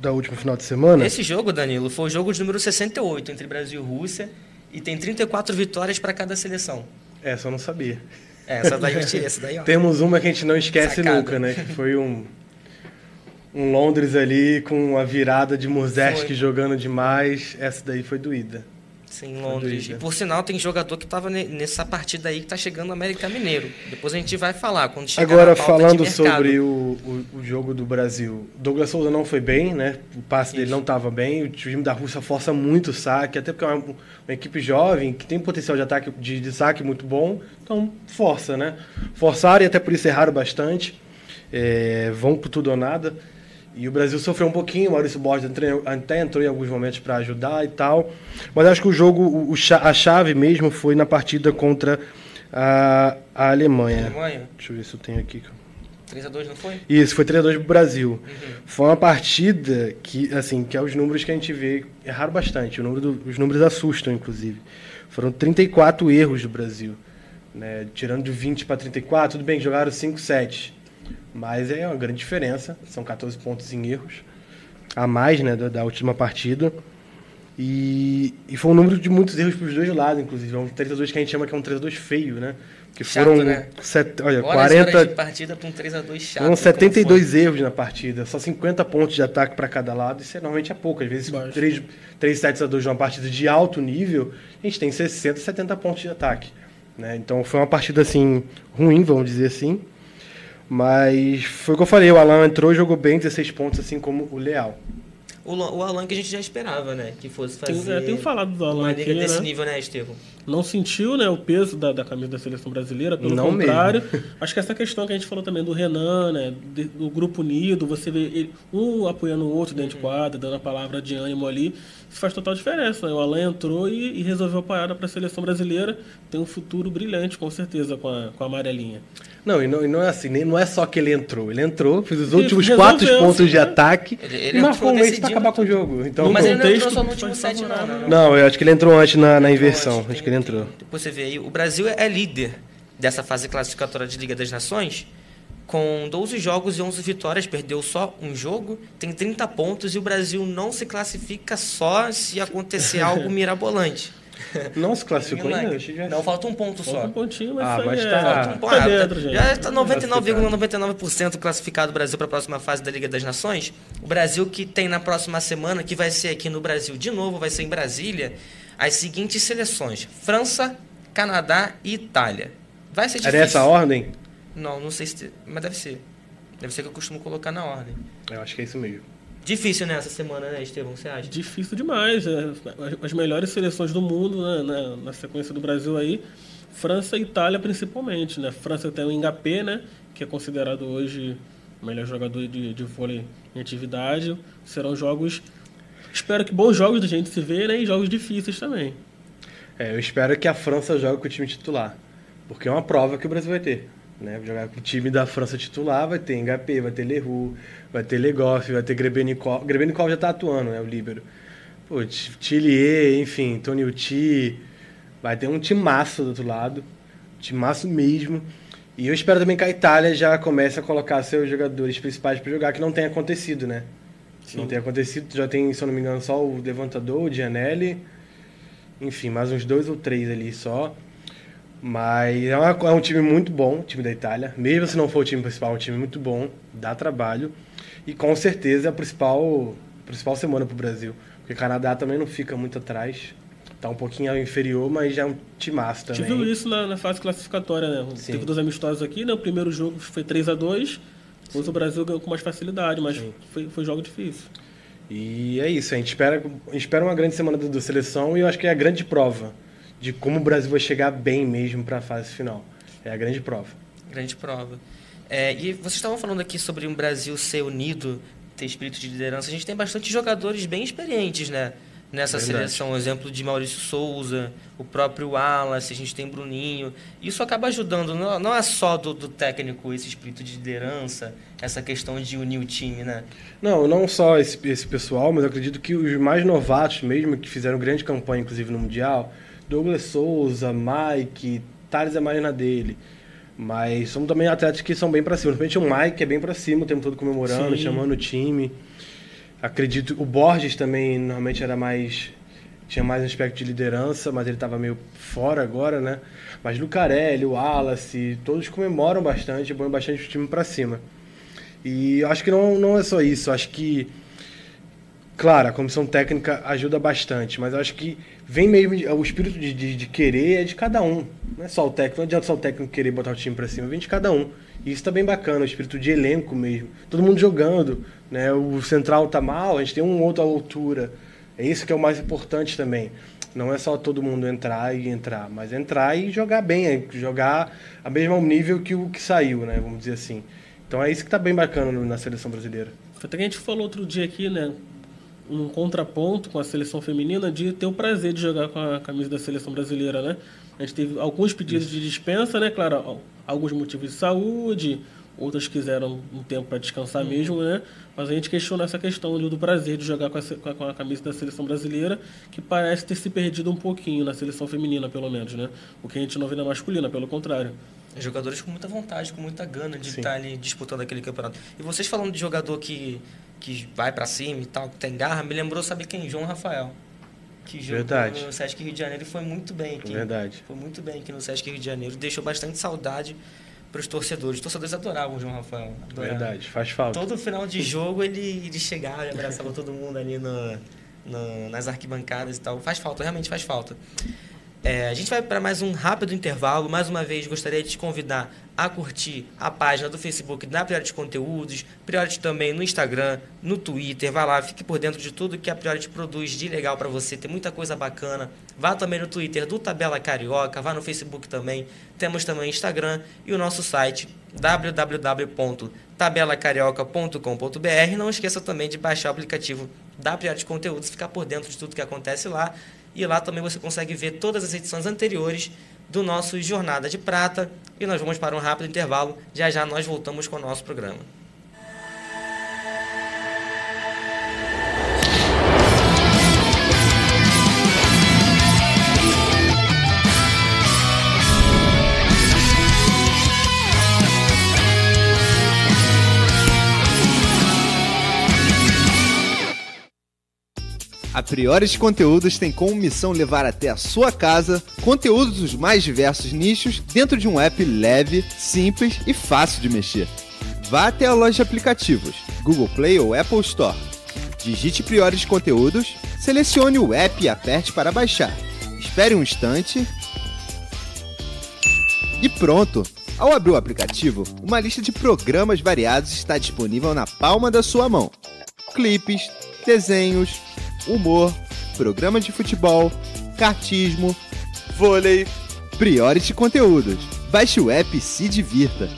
da última final de semana... Esse jogo, Danilo, foi o jogo de número sessenta e oito entre Brasil e Rússia, e tem trinta e quatro vitórias para cada seleção. Essa eu não sabia. É, essa daí eu tirei, essa daí ó. Temos uma que a gente não esquece Sacada. nunca, né, que foi um... Um Londres ali com a virada de Murzeski jogando demais. Essa daí foi doída. Sim, Londres. Doída. E por sinal, tem jogador que estava nessa partida aí que está chegando no América Mineiro. Depois a gente vai falar. Quando chegar Agora, falando sobre o, o, o jogo do Brasil. Douglas Souza não foi bem, né? O passe Isso. dele não estava bem. O time da Rússia força muito o saque, até porque é uma, uma equipe jovem que tem potencial de, ataque, de, de saque muito bom. Então, força, né? Forçaram e até por isso erraram bastante. É, vão por tudo ou nada. E o Brasil sofreu um pouquinho, o Maurício Borges até entrou em alguns momentos para ajudar e tal. Mas acho que o jogo, o, a chave mesmo foi na partida contra a, a Alemanha. Alemanha? Deixa eu ver se eu tenho aqui. três a dois, não foi? Isso, foi três a dois para o Brasil. Uhum. Foi uma partida que, assim, que é os números que a gente vê, erraram bastante. O número do, os números assustam, inclusive. Foram trinta e quatro erros do Brasil. Né? Tirando de vinte para trinta e quatro, tudo bem, jogaram cinco sete. Mas é uma grande diferença, são quatorze pontos em erros, a mais, né, da, da última partida. E, e foi um número de muitos erros para os dois lados, inclusive. É um três a dois que a gente chama que é um três a dois feio, né? Que chato, foram né? set... Olha, quarenta de partida para um três a dois chato. Foram setenta e dois erros na partida, só cinquenta pontos de ataque para cada lado, isso normalmente é pouco. Às vezes, três sets a dois de uma partida de alto nível, a gente tem sessenta, setenta pontos de ataque. Né? Então, foi uma partida assim ruim, vamos dizer assim. Mas foi o que eu falei, o Alan entrou e jogou bem, dezesseis pontos, assim como o Leal. O, o Alan que a gente já esperava, né? Que fosse fazer. Eu tenho falado do Alan. Uma liga aqui, desse né? nível, né, Estevão? Não sentiu, né, o peso da, da camisa da seleção brasileira, pelo não contrário. Mesmo. Acho que essa questão que a gente falou também do Renan, né? De, do grupo unido, você vê ele, um apoiando o outro dentro uhum. de quadra, dando a palavra de ânimo ali. Isso faz total diferença. Né? O Alan entrou e, e resolveu a parada para a seleção brasileira. Tem um futuro brilhante, com certeza, com a, com a amarelinha. Não, e não, e não é assim, não é só que ele entrou. Ele entrou, fez os últimos quatro pontos né? de ataque ele, ele e marcou um mês para acabar com o jogo. Então, mas ele não entrou só no último set, não, não, não. Não, eu acho que ele entrou antes na, na inversão. Antes, acho que ele entrou. Depois você vê aí, o Brasil é líder dessa fase classificatória de Liga das Nações, com doze jogos e onze vitórias, perdeu só um jogo, tem trinta pontos e o Brasil não se classifica só se acontecer algo mirabolante. Não se classificou ainda? Não, falta um ponto falta só. Falta um pontinho, mas ah, mas tá... Falta um ponto. Tá dentro, gente. Já está noventa e nove vírgula noventa e nove por cento classificado o Brasil para a próxima fase da Liga das Nações. O Brasil que tem na próxima semana, que vai ser aqui no Brasil de novo, vai ser em Brasília, as seguintes seleções. França, Canadá e Itália. Vai ser difícil. É nessa ordem? Não, não sei se... Mas deve ser. Deve ser que eu costumo colocar na ordem. Eu acho que é isso mesmo. Difícil, né, essa semana, né, Estevão? Você acha? Difícil demais. Né? As melhores seleções do mundo, né, na, na sequência do Brasil aí, França e Itália principalmente, né? França tem o Mbappé, né, que é considerado hoje o melhor jogador de, de vôlei em atividade. Serão jogos... Espero que bons jogos da gente se vê, né, e jogos difíceis também. É, eu espero que a França jogue com o time titular, porque é uma prova que o Brasil vai ter. Né, jogar com o time da França titular, vai ter Mbappé, vai ter Leroux, vai ter Legoff, vai ter Grebenikov. Grebenikov já está atuando, né, o líbero. Pô, Tillier, enfim, Tony Uti. Vai ter um timaço do outro lado, timaço mesmo. E eu espero também que a Itália já comece a colocar seus jogadores principais para jogar, que não tem acontecido, né? Sim. Não tem acontecido, já tem, se eu não me engano, só o Levantador, o Gianelli. Enfim, mais uns dois ou três ali só. Mas é, uma, é um time muito bom, o time da Itália. Mesmo se não for o time principal, é um time muito bom, dá trabalho. E com certeza é a principal, principal semana para o Brasil. Porque o Canadá também não fica muito atrás. Está um pouquinho inferior, mas já é um timaço também. A gente viu isso na, na fase classificatória, né? Sim. Teve dois amistosos aqui, né? O primeiro jogo foi três a dois. Depois sim, o Brasil ganhou com mais facilidade, mas foi, foi um jogo difícil. E é isso, a gente espera, a gente espera uma grande semana da seleção e eu acho que é a grande prova de como o Brasil vai chegar bem mesmo para a fase final. É a grande prova. Grande prova. É, e vocês estavam falando aqui sobre um Brasil ser unido, ter espírito de liderança. A gente tem bastante jogadores bem experientes, né, nessa verdade seleção. O exemplo de Maurício Souza, o próprio Wallace, a gente tem Bruninho. Isso acaba ajudando, não, não é só do, do técnico esse espírito de liderança, essa questão de unir o time, né? Não, não só esse, esse pessoal, mas eu acredito que os mais novatos mesmo, que fizeram grande campanha, inclusive no Mundial... Douglas Souza, Mike, Thales é mais na dele. Mas são também atletas que são bem pra cima. Principalmente o Mike é bem pra cima, o tempo todo comemorando, sim, chamando o time. Acredito, o Borges também normalmente era mais... Tinha mais um aspecto de liderança, mas ele tava meio fora agora, né? Mas Lucarelli, o Wallace, todos comemoram bastante, põem bastante o time pra cima. E acho que não, não é só isso, acho que... Claro, a comissão técnica ajuda bastante, mas eu acho que vem mesmo de, o espírito de, de, de querer é de cada um. Não é só o técnico, não adianta só o técnico querer botar o time pra cima, vem de cada um. E isso tá bem bacana, o espírito de elenco mesmo. Todo mundo jogando, né? O central tá mal, a gente tem um outro à altura. É isso que é o mais importante também. Não é só todo mundo entrar e entrar, mas entrar e jogar bem, é jogar ao mesmo nível que o que saiu, né? Vamos dizer assim. Então é isso que tá bem bacana na seleção brasileira. Até que a gente falou outro dia aqui, né? Um contraponto com a seleção feminina de ter o prazer de jogar com a camisa da seleção brasileira, né? A gente teve alguns pedidos isso de dispensa, né? Claro, alguns motivos de saúde, outras quiseram um tempo para descansar uhum mesmo, né? Mas a gente questionou essa questão do prazer de jogar com a, com a camisa da seleção brasileira, que parece ter se perdido um pouquinho na seleção feminina, pelo menos, né? O que a gente não vê na masculina, pelo contrário. Jogadores com muita vontade, com muita gana de sim estar ali disputando aquele campeonato. E vocês falando de jogador que... que vai pra cima e tal, que tem garra, me lembrou, sabe quem? João Rafael. que jogou Verdade. no Sesc Rio de Janeiro e foi muito bem aqui. Verdade. Foi muito bem aqui no Sesc Rio de Janeiro. Deixou bastante saudade para os torcedores. Os torcedores adoravam o João Rafael. Adoravam. Verdade, faz falta. Todo final de jogo ele, ele chegava e abraçava todo mundo ali no, no, nas arquibancadas e tal. Faz falta, realmente faz falta. É, a gente vai para mais um rápido intervalo. Mais uma vez, gostaria de te convidar a curtir a página do Facebook da Priority Conteúdos, Priority também no Instagram, no Twitter. Vai lá, fique por dentro de tudo que a Priority produz de legal para você. Tem muita coisa bacana. Vá também no Twitter do Tabela Carioca, vá no Facebook também. Temos também Instagram e o nosso site w w w ponto tabela carioca ponto com ponto b r. Não esqueça também de baixar o aplicativo da Priority Conteúdos, ficar por dentro de tudo que acontece lá. E lá também você consegue ver todas as edições anteriores do nosso Jornada de Prata. E nós vamos para um rápido intervalo. Já já nós voltamos com o nosso programa. A Priority Conteúdos tem como missão levar até a sua casa conteúdos dos mais diversos nichos dentro de um app leve, simples e fácil de mexer. Vá até a loja de aplicativos, Google Play ou Apple Store. Digite Priority Conteúdos, selecione o app e aperte para baixar. Espere um instante e pronto! Ao abrir o aplicativo, uma lista de programas variados está disponível na palma da sua mão. Clipes, desenhos, humor, programa de futebol, cartismo, vôlei, Priority Conteúdos. Baixe o app e se divirta.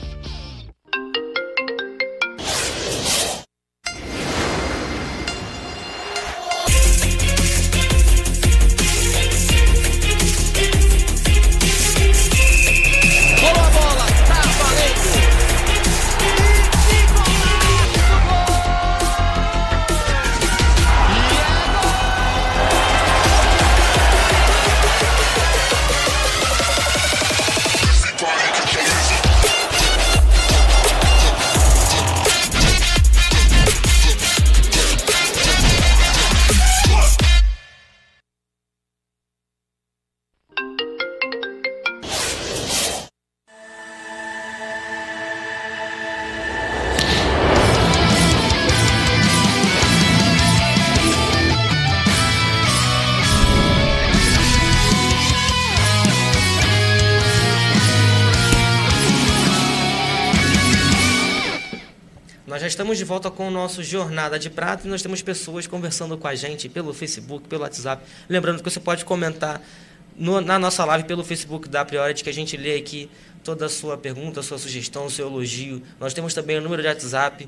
Estamos de volta com o nosso Jornada de Prata e nós temos pessoas conversando com a gente pelo Facebook, pelo WhatsApp. Lembrando que você pode comentar no, na nossa live pelo Facebook da Priority, que a gente lê aqui toda a sua pergunta, a sua sugestão, o seu elogio. Nós temos também o número de WhatsApp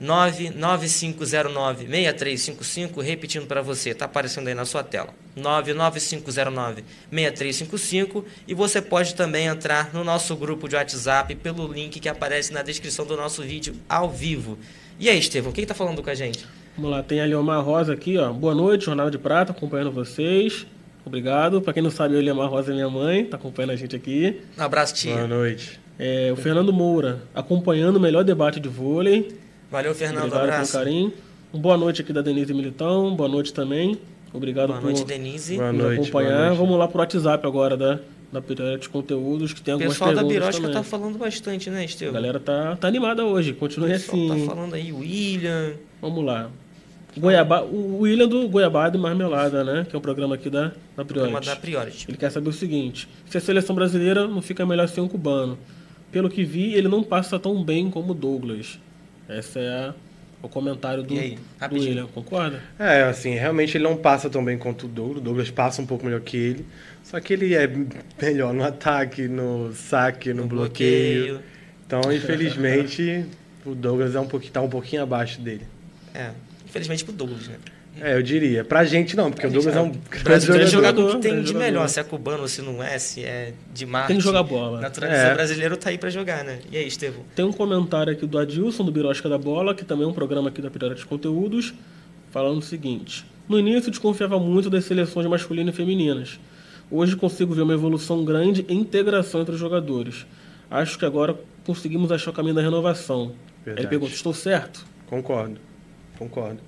nove nove cinco zero nove seis três cinco cinco, repetindo para você, está aparecendo aí na sua tela, nove nove cinco zero nove seis três cinco cinco, e você pode também entrar no nosso grupo de WhatsApp pelo link que aparece na descrição do nosso vídeo ao vivo. E aí, Estevão, quem está falando com a gente? Vamos lá, tem a Leomar Rosa aqui, ó. Boa noite, Jornada de Prata, acompanhando vocês. Obrigado. Para quem não sabe, a Leomar Rosa é minha mãe, está acompanhando a gente aqui. Um abraço, tia. Boa noite. É, o Fernando Moura, acompanhando o melhor debate de vôlei. Valeu, Fernando. Obrigado, abraço. Pelo carinho. Um boa noite aqui da Denise Militão. Boa noite também. Obrigado boa por noite, Denise. Boa nos noite, acompanhar. Boa noite. Vamos lá para o WhatsApp agora da, da Priority Conteúdos, que tem algumas pessoal perguntas. O pessoal da Pirosca está falando bastante, né, Estevão? A galera tá, tá animada hoje. Continue assim. Tá falando aí o William. Vamos lá. Goiabá, o William do Goiabada e Marmelada, né? Que é um programa aqui da, da Priority. da Priority. Ele quer saber o seguinte. Se a seleção brasileira não fica melhor sem um cubano. Pelo que vi, ele não passa tão bem como o Douglas. Esse é o comentário do, do William, concorda? É, assim, realmente ele não passa tão bem quanto o Douglas. O Douglas passa um pouco melhor que ele. Só que ele é melhor no ataque, no saque, no, no bloqueio. bloqueio. Então, infelizmente, o Douglas é um pouquinho, tá um pouquinho abaixo dele. É, infelizmente pro Douglas, né? É, eu diria. Pra gente não, porque pra o Douglas é um grande jogador. jogador que tem de melhor, se é cubano ou se não é, se é de Marte. Tem que jogar bola. Na tradição brasileira tá aí pra jogar, né? E aí, Estevão? Tem um comentário aqui do Adilson, do Birosca da Bola, que também é um programa aqui da Priority Conteúdos, falando o seguinte. No início, desconfiava muito das seleções masculinas e femininas. Hoje consigo ver uma evolução grande e integração entre os jogadores. Acho que agora conseguimos achar o caminho da renovação. Verdade. Ele pergunta, estou certo? Concordo, concordo.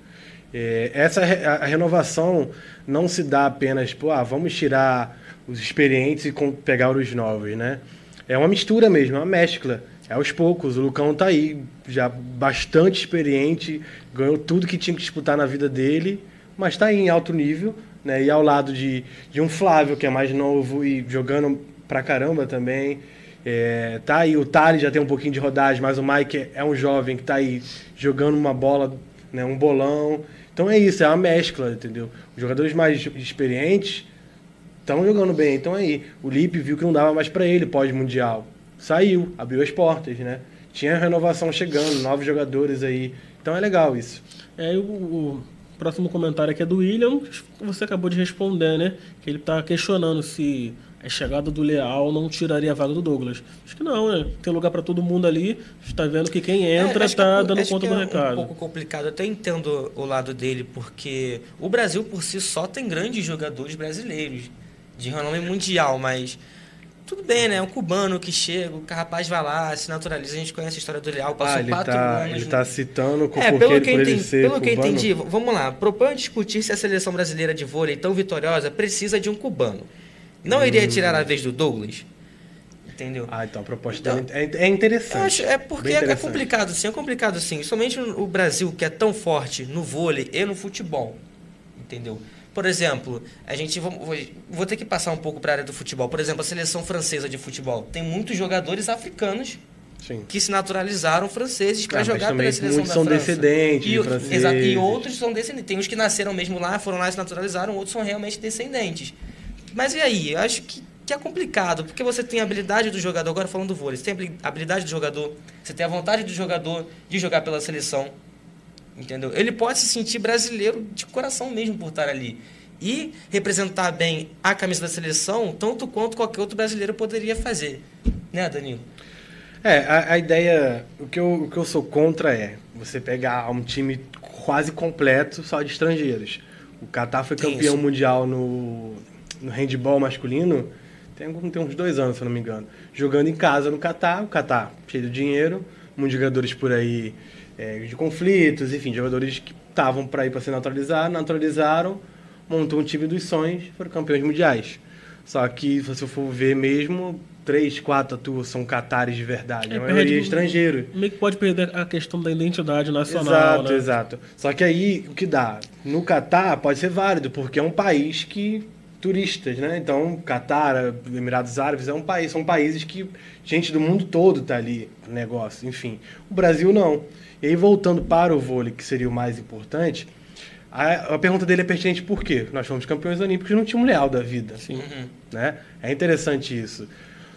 É, essa a, a renovação não se dá apenas por, ah, vamos tirar os experientes e com, pegar os novos, né? É uma mistura mesmo, é uma mescla. É aos poucos. O Lucão tá aí, já bastante experiente, ganhou tudo que tinha que disputar na vida dele, mas tá aí em alto nível, né? E ao lado de, de um Flávio, que é mais novo e jogando pra caramba também. É, tá aí, o Thales já tem um pouquinho de rodagem, mas o Mike é, é um jovem que tá aí jogando uma bola, né, um bolão. Então é isso, é uma mescla, entendeu? Os jogadores mais experientes estão jogando bem, então aí. O Lipe viu que não dava mais pra ele pós-mundial. Saiu, abriu as portas, né? Tinha renovação chegando, novos jogadores aí. Então é legal isso. É, o, o próximo comentário aqui é do William, que você acabou de responder, né? Que ele tá questionando se a chegada do Leal não tiraria a vaga do Douglas. Acho que não, né? Tem lugar pra todo mundo ali. A gente tá vendo que quem entra é, tá que, dando conta do é recado. É um pouco complicado. Eu até entendo o lado dele, porque o Brasil por si só tem grandes jogadores brasileiros de renome mundial, mas tudo bem, né? É um cubano que chega, o rapaz vai lá, se naturaliza, a gente conhece a história do Leal, passou ah, ele quatro tá, anos... ele está citando o é, pelo que ele ser Pelo cubano. que eu entendi, vamos lá, propõe discutir se a seleção brasileira de vôlei tão vitoriosa precisa de um cubano. Não hum. iria tirar a vez do Douglas? Entendeu? Ah, então a proposta então, é, é interessante. Eu acho, é porque é complicado sim, é complicado sim. Somente o Brasil, que é tão forte no vôlei e no futebol, entendeu? Por exemplo, a gente vou, vou ter que passar um pouco para a área do futebol. Por exemplo, a seleção francesa de futebol tem muitos jogadores africanos Sim. que se naturalizaram franceses para ah, jogar pela seleção muitos da são França. Descendentes e, franceses. Exato, e outros são descendentes. Tem uns que nasceram mesmo lá, foram lá e se naturalizaram, outros são realmente descendentes. Mas e aí? Eu acho que, que é complicado, porque você tem a habilidade do jogador, agora falando do vôlei, você tem a habilidade do jogador, você tem a vontade do jogador de jogar pela seleção. Entendeu? Ele pode se sentir brasileiro de coração mesmo por estar ali. E representar bem a camisa da seleção, tanto quanto qualquer outro brasileiro poderia fazer. Né, Danilo? É, a, a ideia... O que, eu, o que eu sou contra é você pegar um time quase completo só de estrangeiros. O Catar foi campeão mundial no, no handball masculino, tem, tem uns dois anos, se não me engano. Jogando em casa no Catar, o Catar cheio de dinheiro, muitos jogadores por aí... É, de conflitos, enfim, jogadores que estavam para ir para se naturalizar, naturalizaram, montou um time dos sonhos, foram campeões mundiais. Só que, se você for ver mesmo, três, quatro atuam são catares de verdade, é, a maioria é estrangeiro. Meio que pode perder a questão da identidade nacional, exato, né? Exato. Só que aí, o que dá? No Catar pode ser válido, porque é um país que... turistas, né? Então, Catar, Emirados Árabes, é um país, são países que gente do mundo todo tá ali, negócio, enfim. O Brasil não. E aí, voltando para o vôlei, que seria o mais importante, a, a pergunta dele é pertinente por quê? Nós fomos campeões olímpicos e não tínhamos Leal da vida, Sim. né? É interessante isso.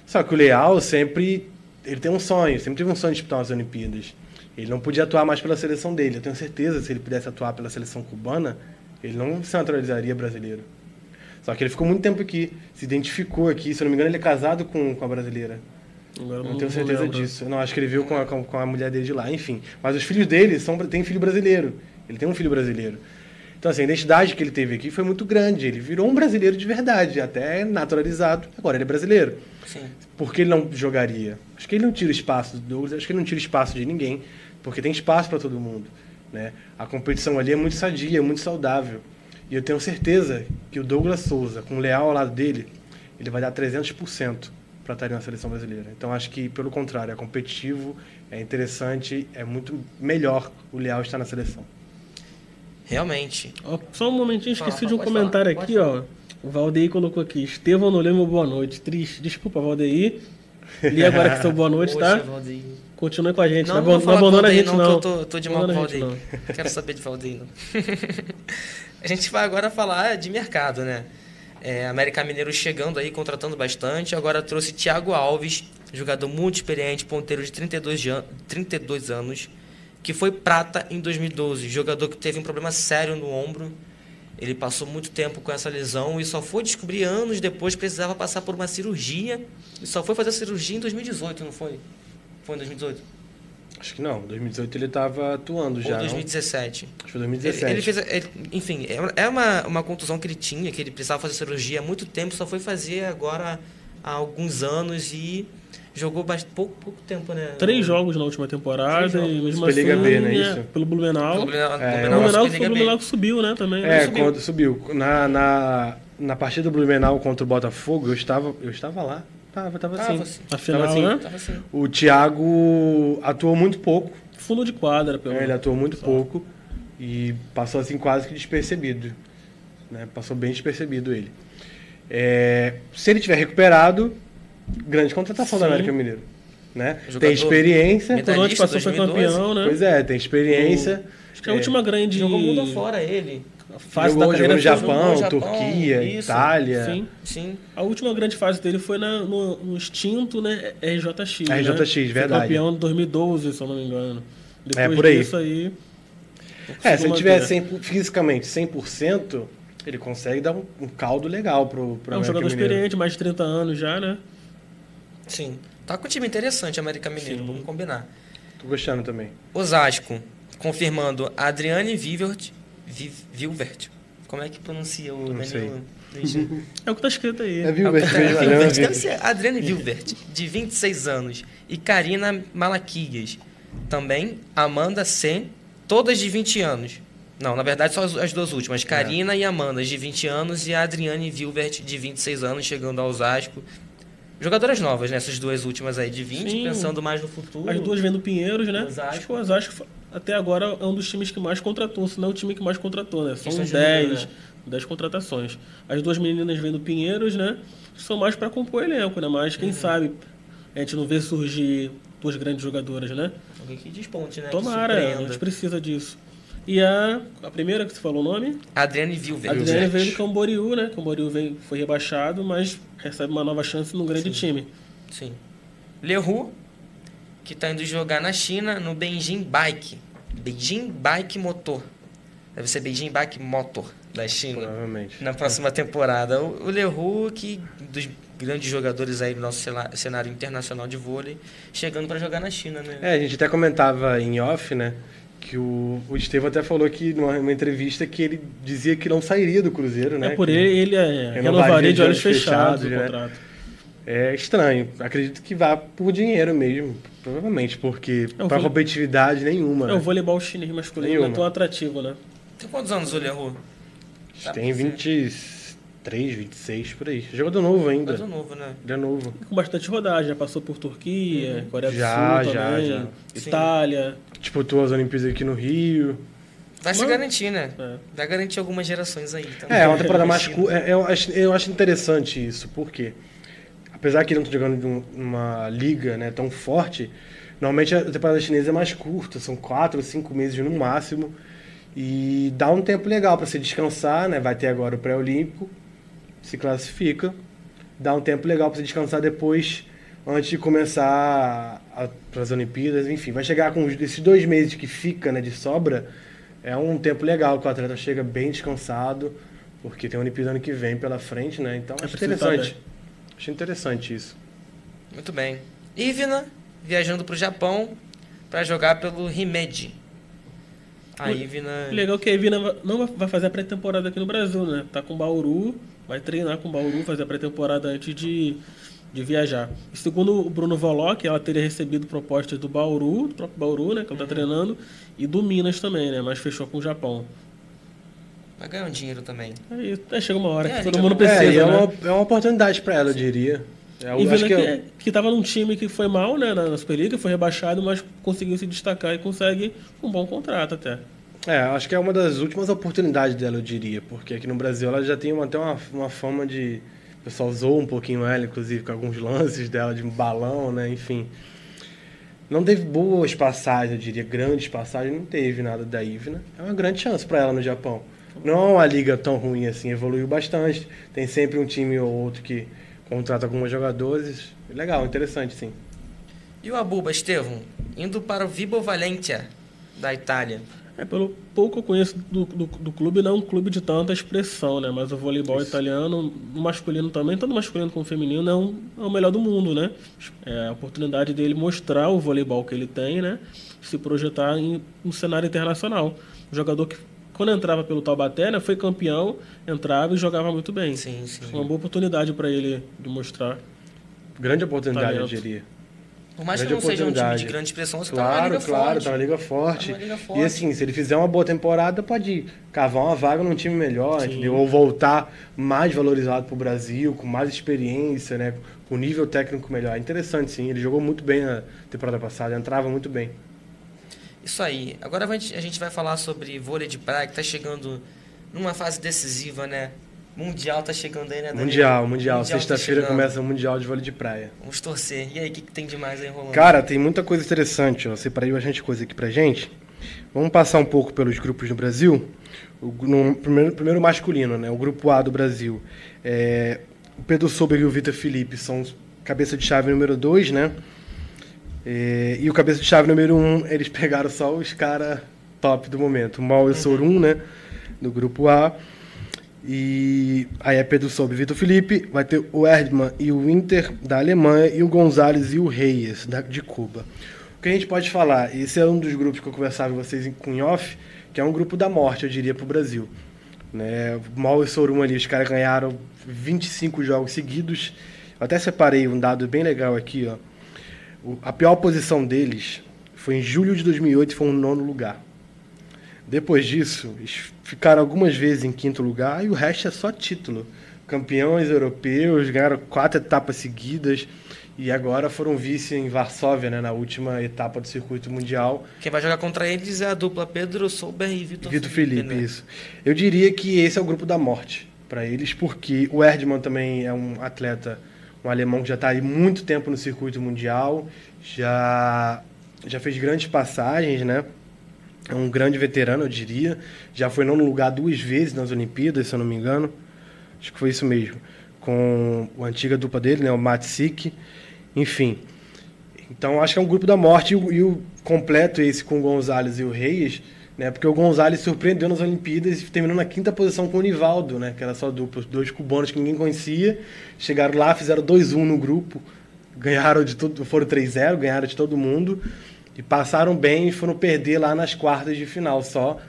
Só que o Leal sempre, ele tem um sonho, sempre teve um sonho de disputar as Olimpíadas. Ele não podia atuar mais pela seleção dele. Eu tenho certeza, se ele pudesse atuar pela seleção cubana, ele não se naturalizaria brasileiro. Só que ele ficou muito tempo aqui, se identificou aqui. Se eu não me engano, ele é casado com, com a brasileira. Agora não tenho certeza lembro. disso. Não, acho que ele veio com a, com a mulher dele de lá, enfim. Mas os filhos dele são, tem filho brasileiro. Ele tem um filho brasileiro. Então, assim, a identidade que ele teve aqui foi muito grande. Ele virou um brasileiro de verdade, até naturalizado. Agora ele é brasileiro. Sim. Por que ele não jogaria? Acho que ele não tira espaço do Douglas, acho que ele não tira espaço de ninguém, porque tem espaço para todo mundo, né? A competição ali é muito sadia, é muito saudável. E eu tenho certeza que o Douglas Souza, com o Leal ao lado dele, ele vai dar trezentos por cento para estar na seleção brasileira. Então, acho que, pelo contrário, é competitivo, é interessante, é muito melhor o Leal estar na seleção. Realmente. Oh, só um momentinho, esqueci fala, de um comentário falar, aqui. Ó. O Valdeir colocou aqui, Estevão não lembro, boa noite. Triste. Desculpa, Valdeir. E agora que são boa noite, tá? Poxa, continue com a gente. Não, não, não, não abandona a gente, não. não. Tô, tô, tô de mal com o Valdeir. Quero saber de Valdeir, não. A gente vai agora falar de mercado, né? É, América Mineiro chegando aí, contratando bastante. Agora trouxe Thiago Alves, jogador muito experiente, ponteiro de trinta e dois, an- trinta e dois anos, que foi prata em dois mil e doze. Jogador que teve um problema sério no ombro. Ele passou muito tempo com essa lesão e só foi descobrir anos depois que precisava passar por uma cirurgia. E só foi fazer a cirurgia em dois mil e dezoito, não foi? Foi em dois mil e dezoito? Acho que não, dois mil e dezoito ele estava atuando Ou já, dois mil e dezessete. Não? Acho que foi dois mil e dezessete. Ele, ele fez, ele, enfim, é uma, uma contusão que ele tinha, que ele precisava fazer cirurgia há muito tempo, só foi fazer agora há alguns anos e Jogou bastante, pouco, pouco tempo, né? Três jogos na última temporada e mesmo assim... Superliga B, né? Isso. Pelo Blumenau. O Blumenau, é, Blumenau, Blumenau, Blumenau, Blumenau, Blumenau subiu, né? Também. É, subiu. Quando subiu. Na, na, na partida do Blumenau contra o Botafogo, eu estava, eu estava lá. Tava, tava, tava assim. assim. Afinal, tava assim, né? Tava assim. O Thiago atuou muito pouco. Fundo de quadra, pelo menos. É, ele atuou muito só. pouco e passou assim quase que despercebido. Né? Passou bem despercebido ele. É, se ele tiver recuperado... Grande contratação Sim. da América Mineiro, né? Jogador, tem experiência. Quando passou foi campeão, né? Pois é, tem experiência. O, acho que é a última grande... Jogou mundo fora ele. A fase jogou, da carreira, jogou no Japão, jogou Japão Turquia, isso. Itália. Sim. Sim. A última grande fase dele foi na, no, no extinto, né? R J X. R J X, né? Verdade. Campeão de dois mil e doze, se eu não me engano. Depois é, por aí. Disso aí é, se ele tiver cem, fisicamente cem por cento, ele consegue dar um, um caldo legal pro, pro é um América jogador Mineiro. Experiente, mais de trinta anos já, né? Sim. Tá com um time interessante, América Mineiro. Sim. Vamos combinar. Tô gostando também. Osasco, confirmando Adriane Vilvert. Vilvert. Como é que pronuncia o Danilo? É o que tá escrito aí. É Vilvert. É Vilvert. Vilvert. Deve ser Adriane Vilvert, de vinte e seis anos. E Karina Malaquias. Também Amanda Sen, todas de vinte anos. Não, na verdade, só as duas últimas. Karina é. e Amanda, de vinte anos. E a Adriane Vilvert, de vinte e seis anos, chegando ao Osasco. Jogadoras novas, né? Essas duas últimas aí de vinte, Sim. pensando mais no futuro. As duas vendo Pinheiros, né? Osasco. Acho que o Osasco até agora é um dos times que mais contratou, se não é o time que mais contratou, né? São dez, dez contratações. As duas meninas vendo Pinheiros, né? São mais para compor elenco, né? Mas quem uhum. sabe a gente não vê surgir duas grandes jogadoras, né? Alguém que desponte, né? Tomara, a gente precisa disso. E a, a primeira que você falou o nome? Adriane Vilvert. Adriane veio do Camboriú, né? Camboriú veio, foi rebaixado, mas recebe uma nova chance num grande Sim. time. Sim. Lehu, que está indo jogar na China, no Beijing Bike. Beijing Bike Motor. Deve ser Beijing Bike Motor da China. Provavelmente. Na próxima é. temporada. O, o Lehu, que dos grandes jogadores aí do nosso cenário internacional de vôlei, chegando para jogar na China, né? É, a gente até comentava em off, né? Que o, o Estevão até falou que numa uma entrevista que ele dizia que não sairia do Cruzeiro, né? É por ele, ele é, renovaria de olhos fechados, fechados né? o contrato. É estranho. Acredito que vá por dinheiro mesmo, provavelmente, porque é, para competitividade nenhuma. É, né? O voleibol chinês masculino nenhuma. Não é tão atrativo, né? Tem quantos anos o Lehu? Tem vinte e três, vinte e seis por aí. Jogador novo ainda. Jogador novo, né? Já novo. Com bastante rodagem, já passou por Turquia, uhum. Coreia do já, Sul já, também, já. Itália. Sim. Disputou as Olimpíadas aqui no Rio. Vai Mas... se garantir, né? É. Vai garantir algumas gerações aí. Então é, é uma temporada mais curta. É, eu, acho, eu acho interessante isso, porque apesar que ele não está jogando numa liga, né, tão forte, normalmente a temporada chinesa é mais curta, são quatro ou cinco meses no máximo, e dá um tempo legal para se descansar, né? Vai ter agora o pré-olímpico, se classifica, dá um tempo legal para você descansar depois, antes de começar as Olimpíadas, enfim. Vai chegar com esses dois meses que fica, né, de sobra, é um tempo legal que o atleta chega bem descansado, porque tem a Olimpíada ano que vem pela frente, né? Então, acho interessante. Acho interessante isso. Muito bem. Ivna, viajando para o Japão, para jogar pelo Himeji. A Ivna... Legal que a Ivna não vai fazer a pré-temporada aqui no Brasil, né? Tá com o Bauru... Vai treinar com o Bauru, fazer a pré-temporada antes de, de viajar. Segundo o Bruno Volok, ela teria recebido propostas do Bauru, do próprio Bauru, né? Que ela está uhum. treinando, e do Minas também, né? Mas fechou com o Japão. Vai ganhar um dinheiro também. Aí, é, chega uma hora é, que todo mundo precisa, é, né? É uma, é uma oportunidade para ela, eu diria. É, eu e acho que, eu... que estava num time que foi mal, né? Na Superliga, foi rebaixado, mas conseguiu se destacar e consegue um bom contrato até. É, acho que é uma das últimas oportunidades dela, eu diria, porque aqui no Brasil ela já tem uma, até uma, uma fama de... O pessoal zoou um pouquinho ela, inclusive, com alguns lances dela de um balão, né, enfim. Não teve boas passagens, eu diria, grandes passagens, não teve nada da Ivna. É uma grande chance para ela no Japão. Não é uma liga tão ruim assim, evoluiu bastante, tem sempre um time ou outro que contrata alguns jogadores. Legal, interessante, sim. E o Abuba, Estevão, indo para o Vibo Valentia, da Itália. É, pelo pouco que eu conheço do, do, do clube, não é um clube de tanta expressão, né? Mas o voleibol Isso. italiano, o masculino também, tanto masculino como feminino, é, um, é o melhor do mundo, né? É a oportunidade dele mostrar o voleibol que ele tem, né? Se projetar em um cenário internacional. Um jogador que, quando entrava pelo Taubaté, né, foi campeão, entrava e jogava muito bem. Sim, sim. Foi uma boa oportunidade para ele de mostrar. Grande oportunidade, talento. Eu diria. Por mais que não seja um time de grande expressão, você claro, tá na liga claro, forte. Claro, tá na liga forte. Tá na liga forte. E assim, se ele fizer uma boa temporada, pode cavar uma vaga num time melhor, sim, entendeu? Ou voltar mais valorizado pro Brasil, com mais experiência, né? Com nível técnico melhor. É interessante, sim. Ele jogou muito bem na temporada passada, entrava muito bem. Isso aí. Agora a gente vai falar sobre vôlei de praia, que tá chegando numa fase decisiva, né? Mundial tá chegando aí, né, Daniel? Mundial, Mundial. Sexta-feira começa o Mundial de Vôlei de Praia. Vamos torcer. E aí, o que, que tem demais aí rolando? Cara, tem muita coisa interessante, ó. Separei bastante coisa aqui pra gente. Vamos passar um pouco pelos grupos no Brasil. O, no, primeiro, primeiro masculino, né? O grupo A do Brasil. É, o Pedro Sober e o Vitor Felipe são cabeça de chave número dois, né? É, e o cabeça de chave número um, eles pegaram só os caras top do momento. O Mal e o Sorun, né? Do grupo A. E aí é Pedro Sobe e Vitor Felipe, vai ter o Erdmann e o Winter da Alemanha e o Gonzalez e o Reyes da, de Cuba. O que a gente pode falar, esse é um dos grupos que eu conversava com vocês em, em off, que é um grupo da morte, eu diria, para o Brasil. Né? Mal e Sorun ali, os caras ganharam vinte e cinco jogos seguidos. Eu até separei um dado bem legal aqui. Ó. O, a pior posição deles foi em julho de dois mil e oito, foi um nono lugar. Depois disso, eles ficaram algumas vezes em quinto lugar e o resto é só título. Campeões europeus, ganharam quatro etapas seguidas e agora foram vice em Varsóvia, né, na última etapa do circuito mundial. Quem vai jogar contra eles é a dupla Pedro Sober e Vitor Felipe. Vitor Felipe, né? Isso. Eu diria que esse é o grupo da morte para eles, porque o Erdmann também é um atleta, um alemão que já está aí muito tempo no circuito mundial, já, já fez grandes passagens, né? É um grande veterano, eu diria. Já foi nono lugar duas vezes nas Olimpíadas, se eu não me engano. Acho que foi isso mesmo. Com a antiga dupla dele, né? O Matsik. Enfim. Então, acho que é um grupo da morte. E o, e o completo esse com o Gonzalez e o Reyes, né? Porque o Gonzalez surpreendeu nas Olimpíadas e terminou na quinta posição com o Nivaldo, né? Que era só dupla. Dois cubanos que ninguém conhecia. Chegaram lá, fizeram dois a um no grupo. Ganharam de todo... Foram três a zero, ganharam de todo mundo. E passaram bem e foram perder lá nas quartas de final só.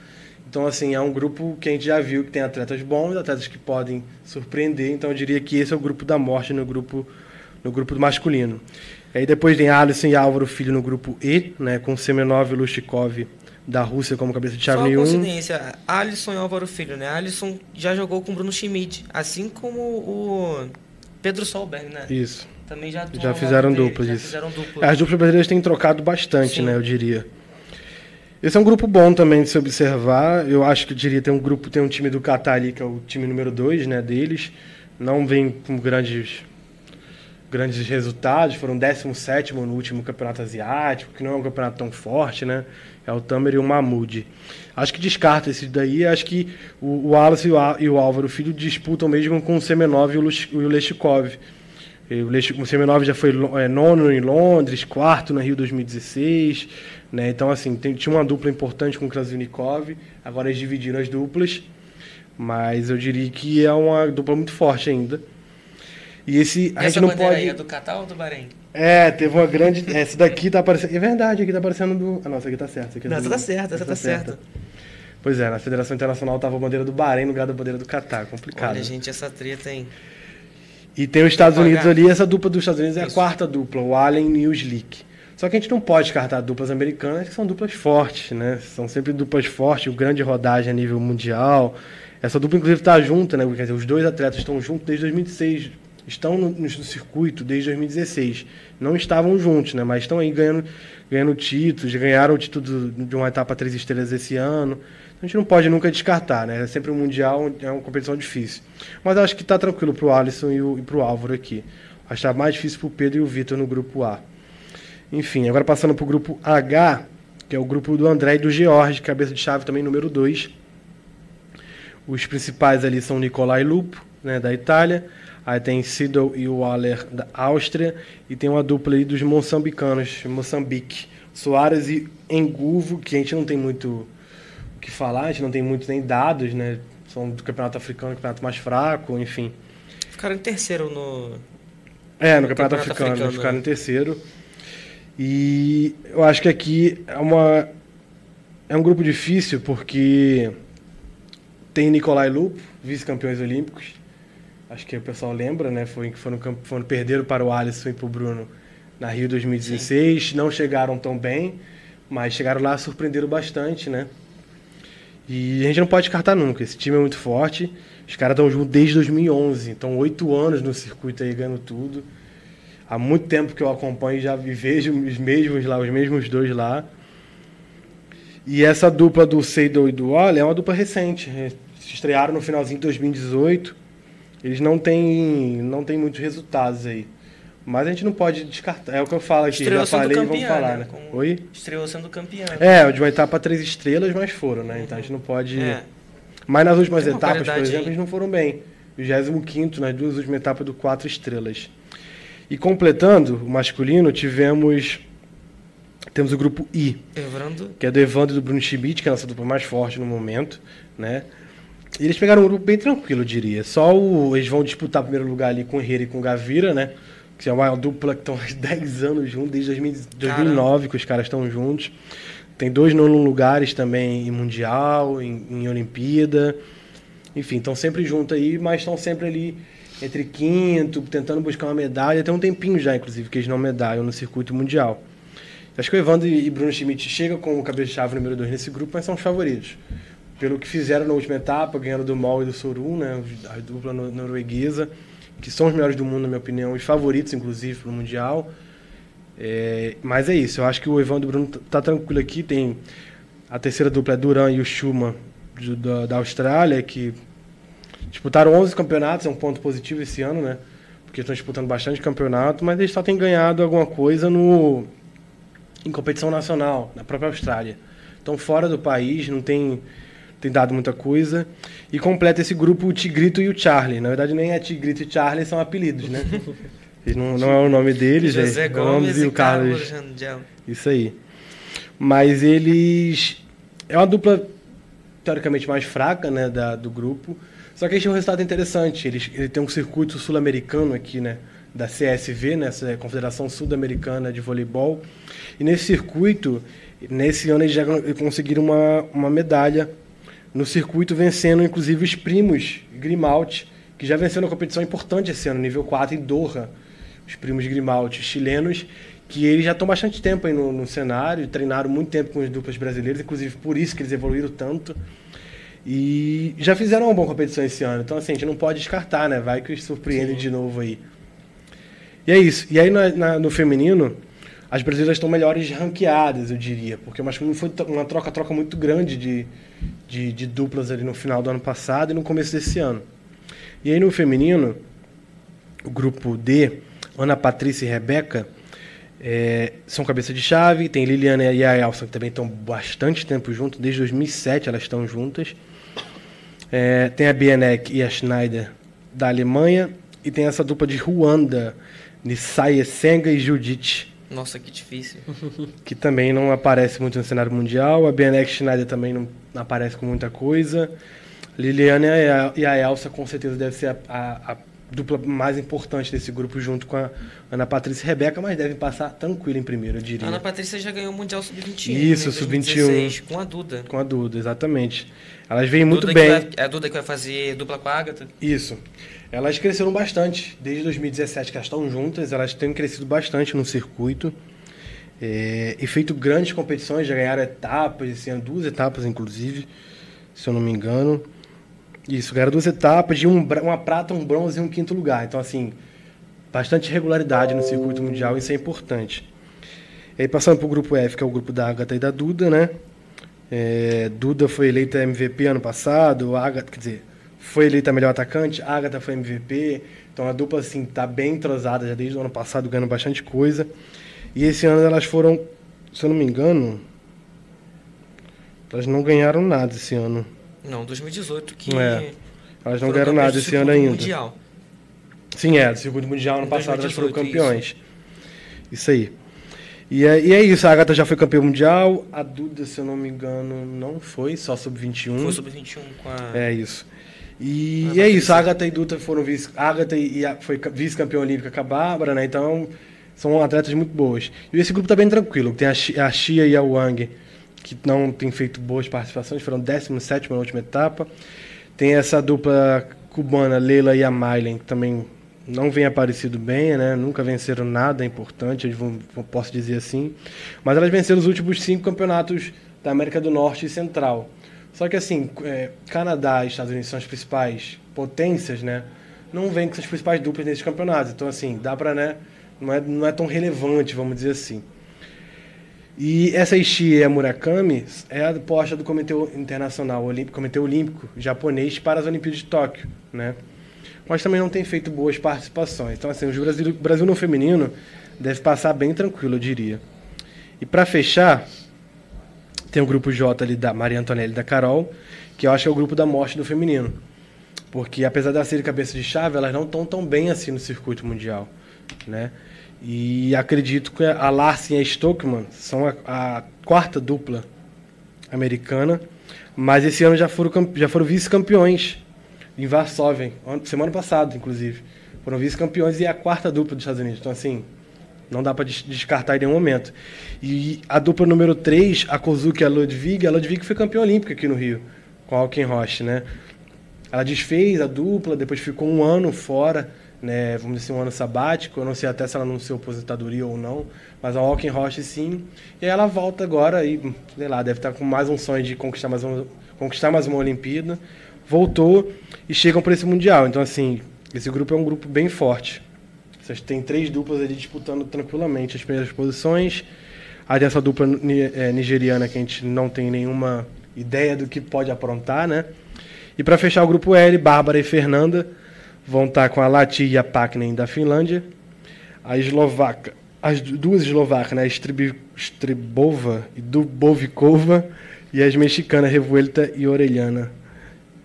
Então, assim, é um grupo que a gente já viu que tem atletas bons, atletas que podem surpreender. Então, eu diria que esse é o grupo da morte no grupo, no grupo masculino. Aí depois tem Alisson e Álvaro Filho no grupo E, né, com Semenov e Lushikov da Rússia como cabeça de chave. Só uma coincidência, Alisson e Álvaro Filho, né? Alisson já jogou com o Bruno Schmidt, assim como o Pedro Solberg, né? Isso. Também já, já fizeram duplas, isso. Fizeram dupla. As duplas brasileiras têm trocado bastante, sim, né, eu diria. Esse é um grupo bom também de se observar. Eu acho que eu diria tem um grupo, tem um time do Catar ali, que é o time número dois, né, deles. Não vem com grandes, grandes resultados. Foram décimo sétimo no último campeonato asiático, que não é um campeonato tão forte, né? É o Tamer e o Mahmoud. Acho que descarta esse daí. Acho que o, o Alisson e o, e o Álvaro Filho disputam mesmo com o Semenov e o, Lush, e o Leshikov. O Semenov já foi nono em Londres, quarto na Rio dois mil e dezesseis, né? Então, assim, tem, tinha uma dupla importante com o Krasnikov, agora eles dividiram as duplas, mas eu diria que é uma dupla muito forte ainda. E esse, a essa gente não pode... aí é do Catar ou do Bahrein? É, teve uma grande... Essa daqui tá aparecendo... É verdade, aqui tá aparecendo do... Ah, não, essa aqui tá certa. Essa, é do... essa tá certa, essa tá certa. certa. Pois é, na Federação Internacional tava a bandeira do Bahrein no lugar da bandeira do Catar, complicado. Olha, gente, essa treta, hein? E tem os Estados Unidos ali, essa dupla dos Estados Unidos é a quarta dupla, o Allen e o Slick. Só que a gente não pode descartar duplas americanas, que são duplas fortes, né? São sempre duplas fortes, o grande rodagem a nível mundial. Essa dupla, inclusive, está junta, né? Quer dizer, os dois atletas estão juntos desde dois mil e seis, estão no, no circuito desde dois mil e dezesseis. Não estavam juntos, né? Mas estão aí ganhando, ganhando títulos, ganharam o título de uma etapa três estrelas esse ano. A gente não pode nunca descartar, né? É sempre um mundial, é uma competição difícil. Mas acho que tá tranquilo pro Alisson e, o, e pro Álvaro aqui. Acho que tá mais difícil pro Pedro e o Vitor no grupo A. Enfim, agora passando pro grupo H, que é o grupo do André e do George, cabeça de chave também número dois. Os principais ali são Nicolai Lupo, né, da Itália. Aí tem Sidel e o Waller da Áustria. E tem uma dupla aí dos moçambicanos, Moçambique. Soares e Enguvo, que a gente não tem muito... que falar, a gente não tem muito nem dados, né? São do campeonato africano, campeonato mais fraco, enfim. Ficaram em terceiro no... É, no, no campeonato, campeonato africano, africano né? Ficaram em terceiro. E eu acho que aqui é uma... É um grupo difícil porque tem Nicolai Lupo, vice-campeões olímpicos. Acho que o pessoal lembra, né? Foi que foram, foram perderam para o Alisson e para o Bruno na Rio dois mil e dezesseis, sim, não chegaram tão bem, mas chegaram lá e surpreenderam bastante, né? E a gente não pode descartar nunca, esse time é muito forte, os caras estão juntos desde dois mil e onze, então oito anos no circuito aí ganhando tudo. Há muito tempo que eu acompanho e já vejo os mesmos lá, os mesmos dois lá. E essa dupla do Seidel e do Wall é uma dupla recente, se estrearam no finalzinho de dois mil e dezoito, eles não têm, não têm muitos resultados aí. Mas a gente não pode descartar, é o que eu falo aqui, estreou já falei campeão, e vamos falar, né? né? Oi? Estreou sendo campeão. É, de uma etapa três estrelas, mas foram, né? Uhum. Então a gente não pode... É. Mas nas últimas etapas, por exemplo, aí. eles não foram bem. vigésimo quinto nas duas últimas etapas do quatro estrelas. E completando, o masculino, tivemos temos o grupo I, Evandro, que é do Evandro e do Bruno Schmidt, que é a nossa dupla mais forte no momento, né? E eles pegaram um grupo bem tranquilo, eu diria. Só o, eles vão disputar o primeiro lugar ali com o Herrera e com o Gavira, né? Que é uma dupla que estão há dez anos juntos, desde dois mil e nove que os caras estão juntos. Tem dois nono lugares também em Mundial, em, em Olimpíada. Enfim, estão sempre juntos aí, mas estão sempre ali entre quinto, tentando buscar uma medalha. Tem um tempinho já, inclusive, que eles não medalham no circuito mundial. Acho que o Evandro e Bruno Schmidt chegam com o cabeça-chave número dois nesse grupo, mas são os favoritos. Pelo que fizeram na última etapa, ganhando do Mol e do Sorun, né, a dupla norueguesa, que são os melhores do mundo, na minha opinião, os favoritos, inclusive, para o Mundial. É, mas é isso, eu acho que o Evandro e o Bruno tá tranquilo aqui. Tem a terceira dupla, é Duran e o Schumann, de, da, da Austrália, que disputaram onze campeonatos, é um ponto positivo esse ano, né? Porque estão disputando bastante campeonato, mas eles só têm ganhado alguma coisa no, em competição nacional, na própria Austrália. Então, fora do país, não tem... tem dado muita coisa. E completa esse grupo o Tigrito e o Charlie. Na verdade, nem é Tigrito e Charlie, são apelidos, né? Não, não é o nome deles, é José Gomes e o Carlos. Carlos Isso aí. Mas eles... é uma dupla, teoricamente, mais fraca, né, da, do grupo. Só que eles têm um resultado interessante. Eles, eles têm um circuito sul-americano aqui, né? Da C S V, né? Essa é a Confederação Sul-Americana de Voleibol. E nesse circuito, nesse ano, eles já conseguiram uma, uma medalha no circuito, vencendo inclusive os primos Grimalt, que já venceram uma competição importante esse ano, nível quatro em Doha. Os primos Grimalt, chilenos, que eles já estão bastante tempo aí no, no cenário, treinaram muito tempo com as duplas brasileiras, inclusive por isso que eles evoluíram tanto. E já fizeram uma boa competição esse ano, então assim, a gente não pode descartar, né? Vai que os surpreendem de novo aí. E é isso. E aí na, na, no feminino, as brasileiras estão melhores ranqueadas, eu diria, porque o masculino foi uma troca-troca muito grande de, de, de duplas ali no final do ano passado e no começo desse ano. E aí no feminino, o grupo D, Ana Patrícia e Rebeca, é, são cabeça de chave, tem Liliana e a Elsa, que também estão bastante tempo juntos, desde dois mil e sete elas estão juntas. É, tem a Bienek e a Schneider da Alemanha, e tem essa dupla de Ruanda, Nissaye Senga e Judith. Nossa, que difícil. Que também não aparece muito no cenário mundial. A Bienek Schneider também não aparece com muita coisa. Liliana e a, e a Elsa, com certeza, deve ser a, a, a dupla mais importante desse grupo, junto com a Ana Patrícia e Rebeca, mas devem passar tranquilo em primeiro, eu diria. A Ana Patrícia já ganhou o Mundial sub vinte e um. Isso, sub vinte e um. Com a Duda. Com a Duda, exatamente. Elas vêm muito bem. Vai, é a Duda que vai fazer dupla com a Agatha? Isso. Elas cresceram bastante, desde dois mil e dezessete que elas estão juntas, elas têm crescido bastante no circuito, é, e feito grandes competições, já ganharam etapas, esse ano, duas etapas inclusive, se eu não me engano. Isso, ganharam duas etapas, de um, uma prata, um bronze e um quinto lugar. Então, assim, bastante regularidade no circuito mundial, isso é importante. E aí, passando para o grupo F, que é o grupo da Agatha e da Duda, né? É, Duda foi eleita M V P ano passado, a Agatha, quer dizer... foi eleita melhor atacante, a Agatha foi M V P, então a dupla, assim, tá bem entrosada já desde o ano passado, ganhando bastante coisa. E esse ano elas foram, se eu não me engano, elas não ganharam nada esse ano. Não, dois mil e dezoito que... é, elas não ganharam nada esse ano ainda. Mundial. Sim, é, do circuito mundial, ano passado elas foram campeões. Isso, isso aí. E é, e é isso, a Agatha já foi campeã mundial, a Duda, se eu não me engano, não foi, só sub vinte e um. Foi sub vinte e um com a... é isso. E ah, é isso, a Agatha e Duda foram vice, Agatha e a, foi vice-campeã olímpica com a Bárbara, né? Então, são atletas muito boas. E esse grupo tá bem tranquilo, tem a, a Xia e a Wang, que não tem feito boas participações, foram décimo sétimo na última etapa. Tem essa dupla cubana, Leila e a Mailen, que também não vem aparecido bem, né? Nunca venceram nada importante, eu posso dizer assim. Mas elas venceram os últimos cinco campeonatos da América do Norte e Central. Só que assim, é, Canadá e Estados Unidos são as principais potências, né? Não vem com as principais duplas nesses campeonatos. Então assim, dá para, né? Não é, não é tão relevante, vamos dizer assim. E essa Ishii Murakami é a aposta do Comitê Internacional Olímpico, Comitê Olímpico Japonês para as Olimpíadas de Tóquio, né? Mas também não tem feito boas participações. Então assim, o Brasil, Brasil no feminino deve passar bem tranquilo, eu diria. E para fechar, tem o grupo J ali da Maria Antonelli e da Carol, que eu acho que é o grupo da morte do feminino. Porque apesar de elas serem cabeça de chave, elas não estão tão bem assim no circuito mundial, né? E acredito que a Larsen e a Stockman são a, a quarta dupla americana, mas esse ano já foram, já foram vice-campeões em Varsóvia, semana passada, inclusive. Foram vice-campeões e é a quarta dupla dos Estados Unidos. Então, assim, não dá para descartar em nenhum momento. E a dupla número três, a Kozuki e a Ludwig, a Ludwig foi campeã olímpica aqui no Rio, com a Hockenrosch, né? Ela desfez a dupla, depois ficou um ano fora, né, vamos dizer, um ano sabático. Eu não sei até se ela anunciou aposentadoria ou não, mas a Hockenrosch sim. E aí ela volta agora e, sei lá, deve estar com mais um sonho de conquistar mais, um, conquistar mais uma Olimpíada. Voltou e chegam para esse Mundial. Então, assim, esse grupo é um grupo bem forte. Vocês têm três duplas ali disputando tranquilamente as primeiras posições. Aí essa dupla é, nigeriana que a gente não tem nenhuma ideia do que pode aprontar, né? E para fechar o grupo L, Bárbara e Fernanda vão estar com a Lahti e a Päkkinen da Finlândia, a eslovaca, as duas eslovacas, né, Stribova e Dubovikova, e as mexicanas Revuelta e Orellana.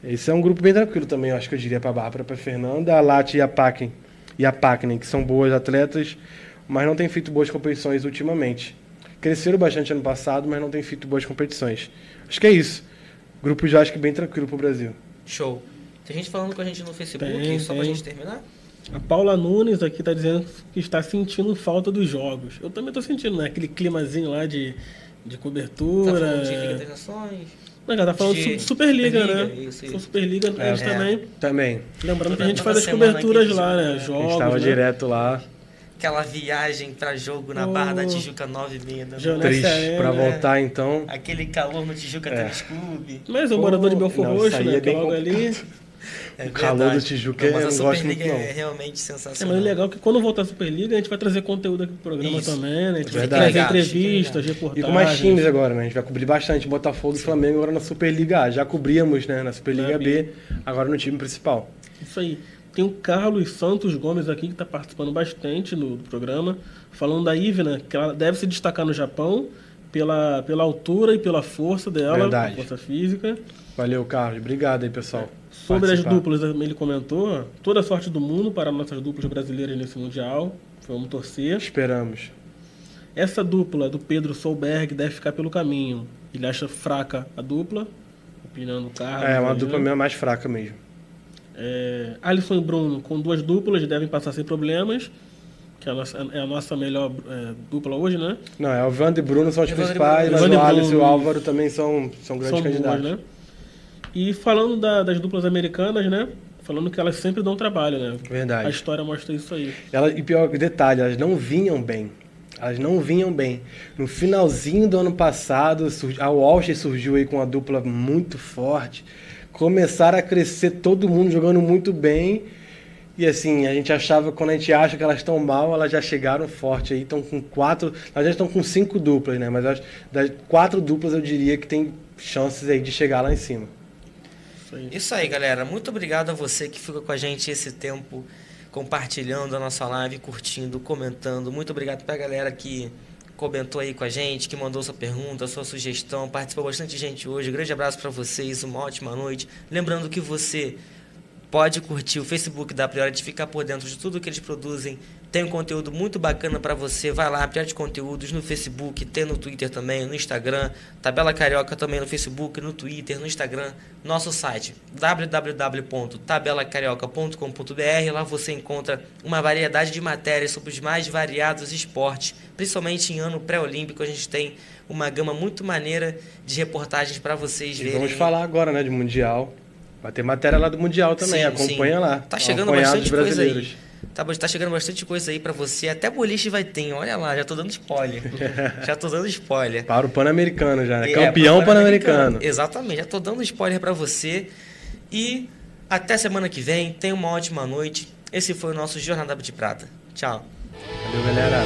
Esse é um grupo bem tranquilo também, eu acho que eu diria para a Bárbara, para a Fernanda, a Lahti e a Päkkinen, e a Päkkinen, que são boas atletas, mas não têm feito boas competições ultimamente. Cresceram bastante ano passado, mas não têm feito boas competições. Acho que é isso. Grupo já acho que bem tranquilo para o Brasil. Show. Tem gente falando com a gente no Facebook, tem, só tem. Pra gente terminar. A Paula Nunes aqui tá dizendo que está sentindo falta dos jogos. Eu também tô sentindo, né? Aquele climazinho lá de, de cobertura. Tá falando de Liga das Nações? Não, cara, tá falando de Superliga, Superliga, né? Isso, isso. Superliga, é. Eles é. também. Também. Lembrando que a gente faz as coberturas lá, né? Jogos, estava né? direto lá. Aquela viagem para jogo na oh, Barra da Tijuca, nove e meia da noite. Triste, para voltar então. Aquele calor no Tijuca é. Tênis Clube. Mas o oh, morador de Belfort Roxo, né? Que logo ali... É o calor do Tijuca não, mas a Superliga é realmente sensacional. É, mas é legal que quando voltar a Superliga a gente vai trazer conteúdo aqui pro programa Isso. também, né? A gente vai trazer entrevistas, reportagens. E com mais times agora, né? A gente vai cobrir bastante Botafogo e Flamengo agora na Superliga A. Já cobríamos, né? Na Superliga B, agora no time principal. Isso aí. Tem o Carlos Santos Gomes aqui, que está participando bastante do programa, falando da Ivna, que ela deve se destacar no Japão pela, pela altura e pela força dela, Verdade. força física. Valeu, Carlos. Obrigado aí, pessoal. Sobre as duplas, ele comentou, toda a sorte do mundo para nossas duplas brasileiras nesse Mundial. Vamos torcer. Esperamos. Essa dupla do Pedro Solberg deve ficar pelo caminho. Ele acha fraca a dupla, opinando o Carlos. É, uma dupla mesmo mais fraca mesmo. É, Alisson e Bruno com duas duplas devem passar sem problemas, que é a nossa, é a nossa melhor é, dupla hoje, né? Não, é o Evandro e Bruno são os principais, mas o Alisson e o Álvaro também são, são grandes são candidatos. Boas, né? E falando da, das duplas americanas, né? Falando que elas sempre dão trabalho, né? Verdade. A história mostra isso aí. Ela, e pior detalhe, elas não vinham bem. Elas não vinham bem. No finalzinho do ano passado, a Walsh surgiu aí com uma dupla muito forte. Começaram a crescer, todo mundo jogando muito bem. E assim, a gente achava, quando a gente acha que elas estão mal, elas já chegaram forte aí, estão com quatro, elas já estão com cinco duplas, né? Mas das quatro duplas eu diria que tem chances aí de chegar lá em cima. Isso aí, Isso aí galera. Muito obrigado a você que ficou com a gente esse tempo, compartilhando a nossa live, curtindo, comentando. Muito obrigado pra galera que comentou aí com a gente, que mandou sua pergunta, sua sugestão, participou bastante gente hoje. Um grande abraço para vocês, uma ótima noite. Lembrando que você pode curtir o Facebook da Priority, ficar por dentro de tudo que eles produzem. Tem um conteúdo muito bacana para você. Vai lá, Priority Conteúdos no Facebook, tem no Twitter também, no Instagram. Tabela Carioca também no Facebook, no Twitter, no Instagram. Nosso site, w w w ponto tabela carioca ponto com ponto b r. Lá você encontra uma variedade de matérias sobre os mais variados esportes. Principalmente em ano pré-olímpico, a gente tem uma gama muito maneira de reportagens para vocês verem. E vamos falar agora, né, de Mundial. Vai ter matéria lá do Mundial também, sim, acompanha sim. lá. Tá chegando bastante coisa aí. Tá, tá chegando bastante coisa aí pra você. Até boliche vai ter, olha lá, já tô dando spoiler. já tô dando spoiler. Para o Pan-Americano já, né? É, campeão é, Pan-Americano. Exatamente, já tô dando spoiler pra você. E até semana que vem. Tenha uma ótima noite. Esse foi o nosso Jornada de Prata. Tchau. Valeu, galera.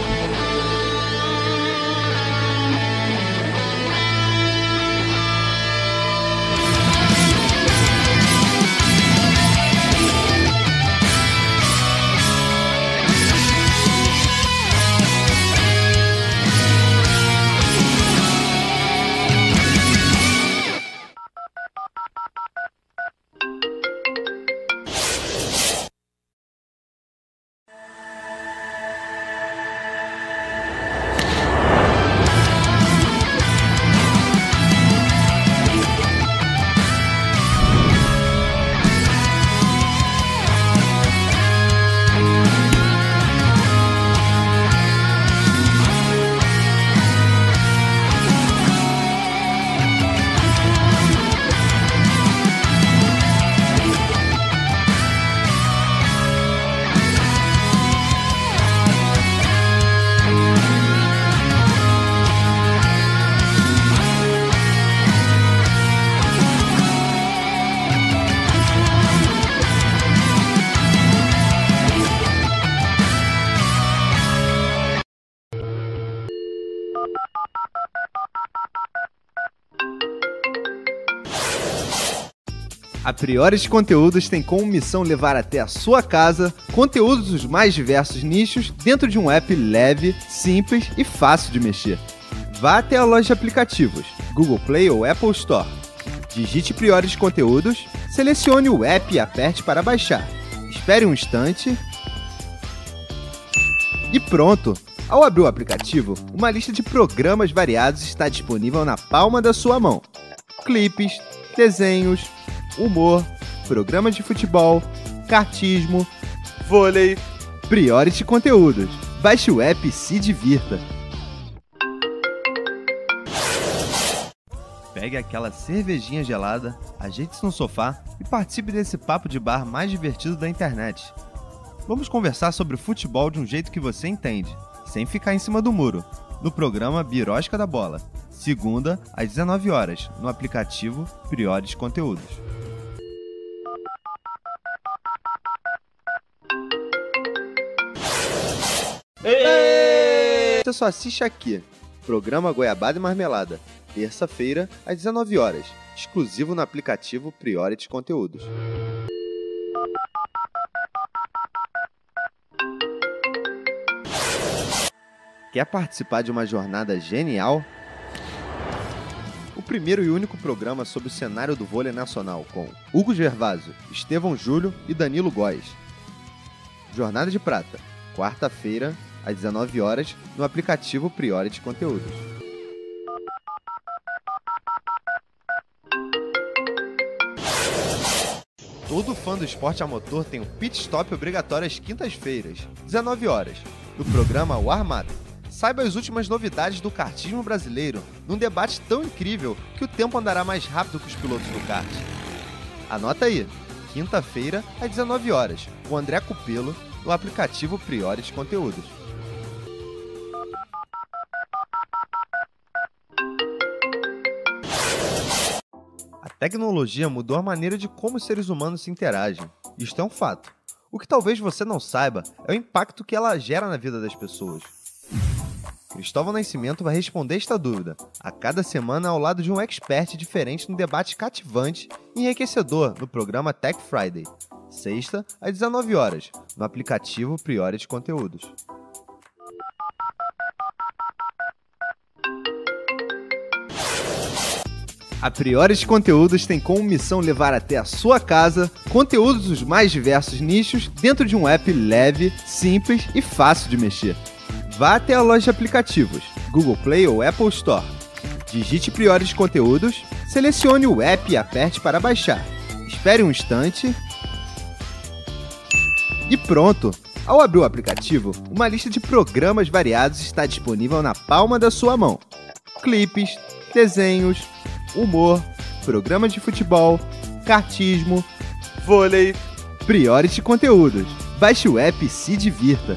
A Priores Conteúdos tem como missão levar até a sua casa conteúdos dos mais diversos nichos dentro de um app leve, simples e fácil de mexer. Vá até a loja de aplicativos, Google Play ou Apple Store. Digite Priores Conteúdos, selecione o app e aperte para baixar. Espere um instante e pronto! Ao abrir o aplicativo, uma lista de programas variados está disponível na palma da sua mão. Clipes, desenhos, humor, programas de futebol, kartismo, vôlei, Priority Conteúdos. Baixe o app e se divirta. Pegue aquela cervejinha gelada, ajeite-se no sofá e participe desse papo de bar mais divertido da internet. Vamos conversar sobre futebol de um jeito que você entende, sem ficar em cima do muro, no programa Birosca da Bola. Segunda, às dezenove horas, no aplicativo Priores Conteúdos. Ei! Você só assiste aqui. Programa Goiabada e Marmelada. Terça-feira, às dezenove horas. Exclusivo no aplicativo Priority Conteúdos. Quer participar de uma jornada genial? O primeiro e único programa sobre o cenário do vôlei nacional, com Hugo Gervasio, Estevão Júlio e Danilo Góes. Jornada de Prata. Quarta-feira, às dezenove horas, no aplicativo Priority Conteúdos. Todo fã do esporte a motor tem um pit stop obrigatório às quintas-feiras, dezenove horas, no programa O Armado. Saiba as últimas novidades do kartismo brasileiro, num debate tão incrível que o tempo andará mais rápido que os pilotos do kart. Anota aí, quinta-feira, às dezenove horas, com André Cupelo, no aplicativo Priority Conteúdos. A tecnologia mudou a maneira de como os seres humanos se interagem. Isto é um fato. O que talvez você não saiba é o impacto que ela gera na vida das pessoas. Cristóvão Nascimento vai responder esta dúvida, a cada semana ao lado de um expert diferente num debate cativante e enriquecedor no programa Tech Friday. Sexta, às dezenove horas, no aplicativo Priority Conteúdos. A Priority Conteúdos tem como missão levar até a sua casa conteúdos dos mais diversos nichos dentro de um app leve, simples e fácil de mexer. Vá até a loja de aplicativos, Google Play ou Apple Store. Digite Priority Conteúdos, selecione o app e aperte para baixar. Espere um instante e pronto! Ao abrir o aplicativo, uma lista de programas variados está disponível na palma da sua mão. Clipes, desenhos, humor, programas de futebol, kartismo, vôlei, Priority Conteúdos. Baixe o app e se divirta!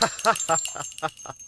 Ha ha ha ha ha.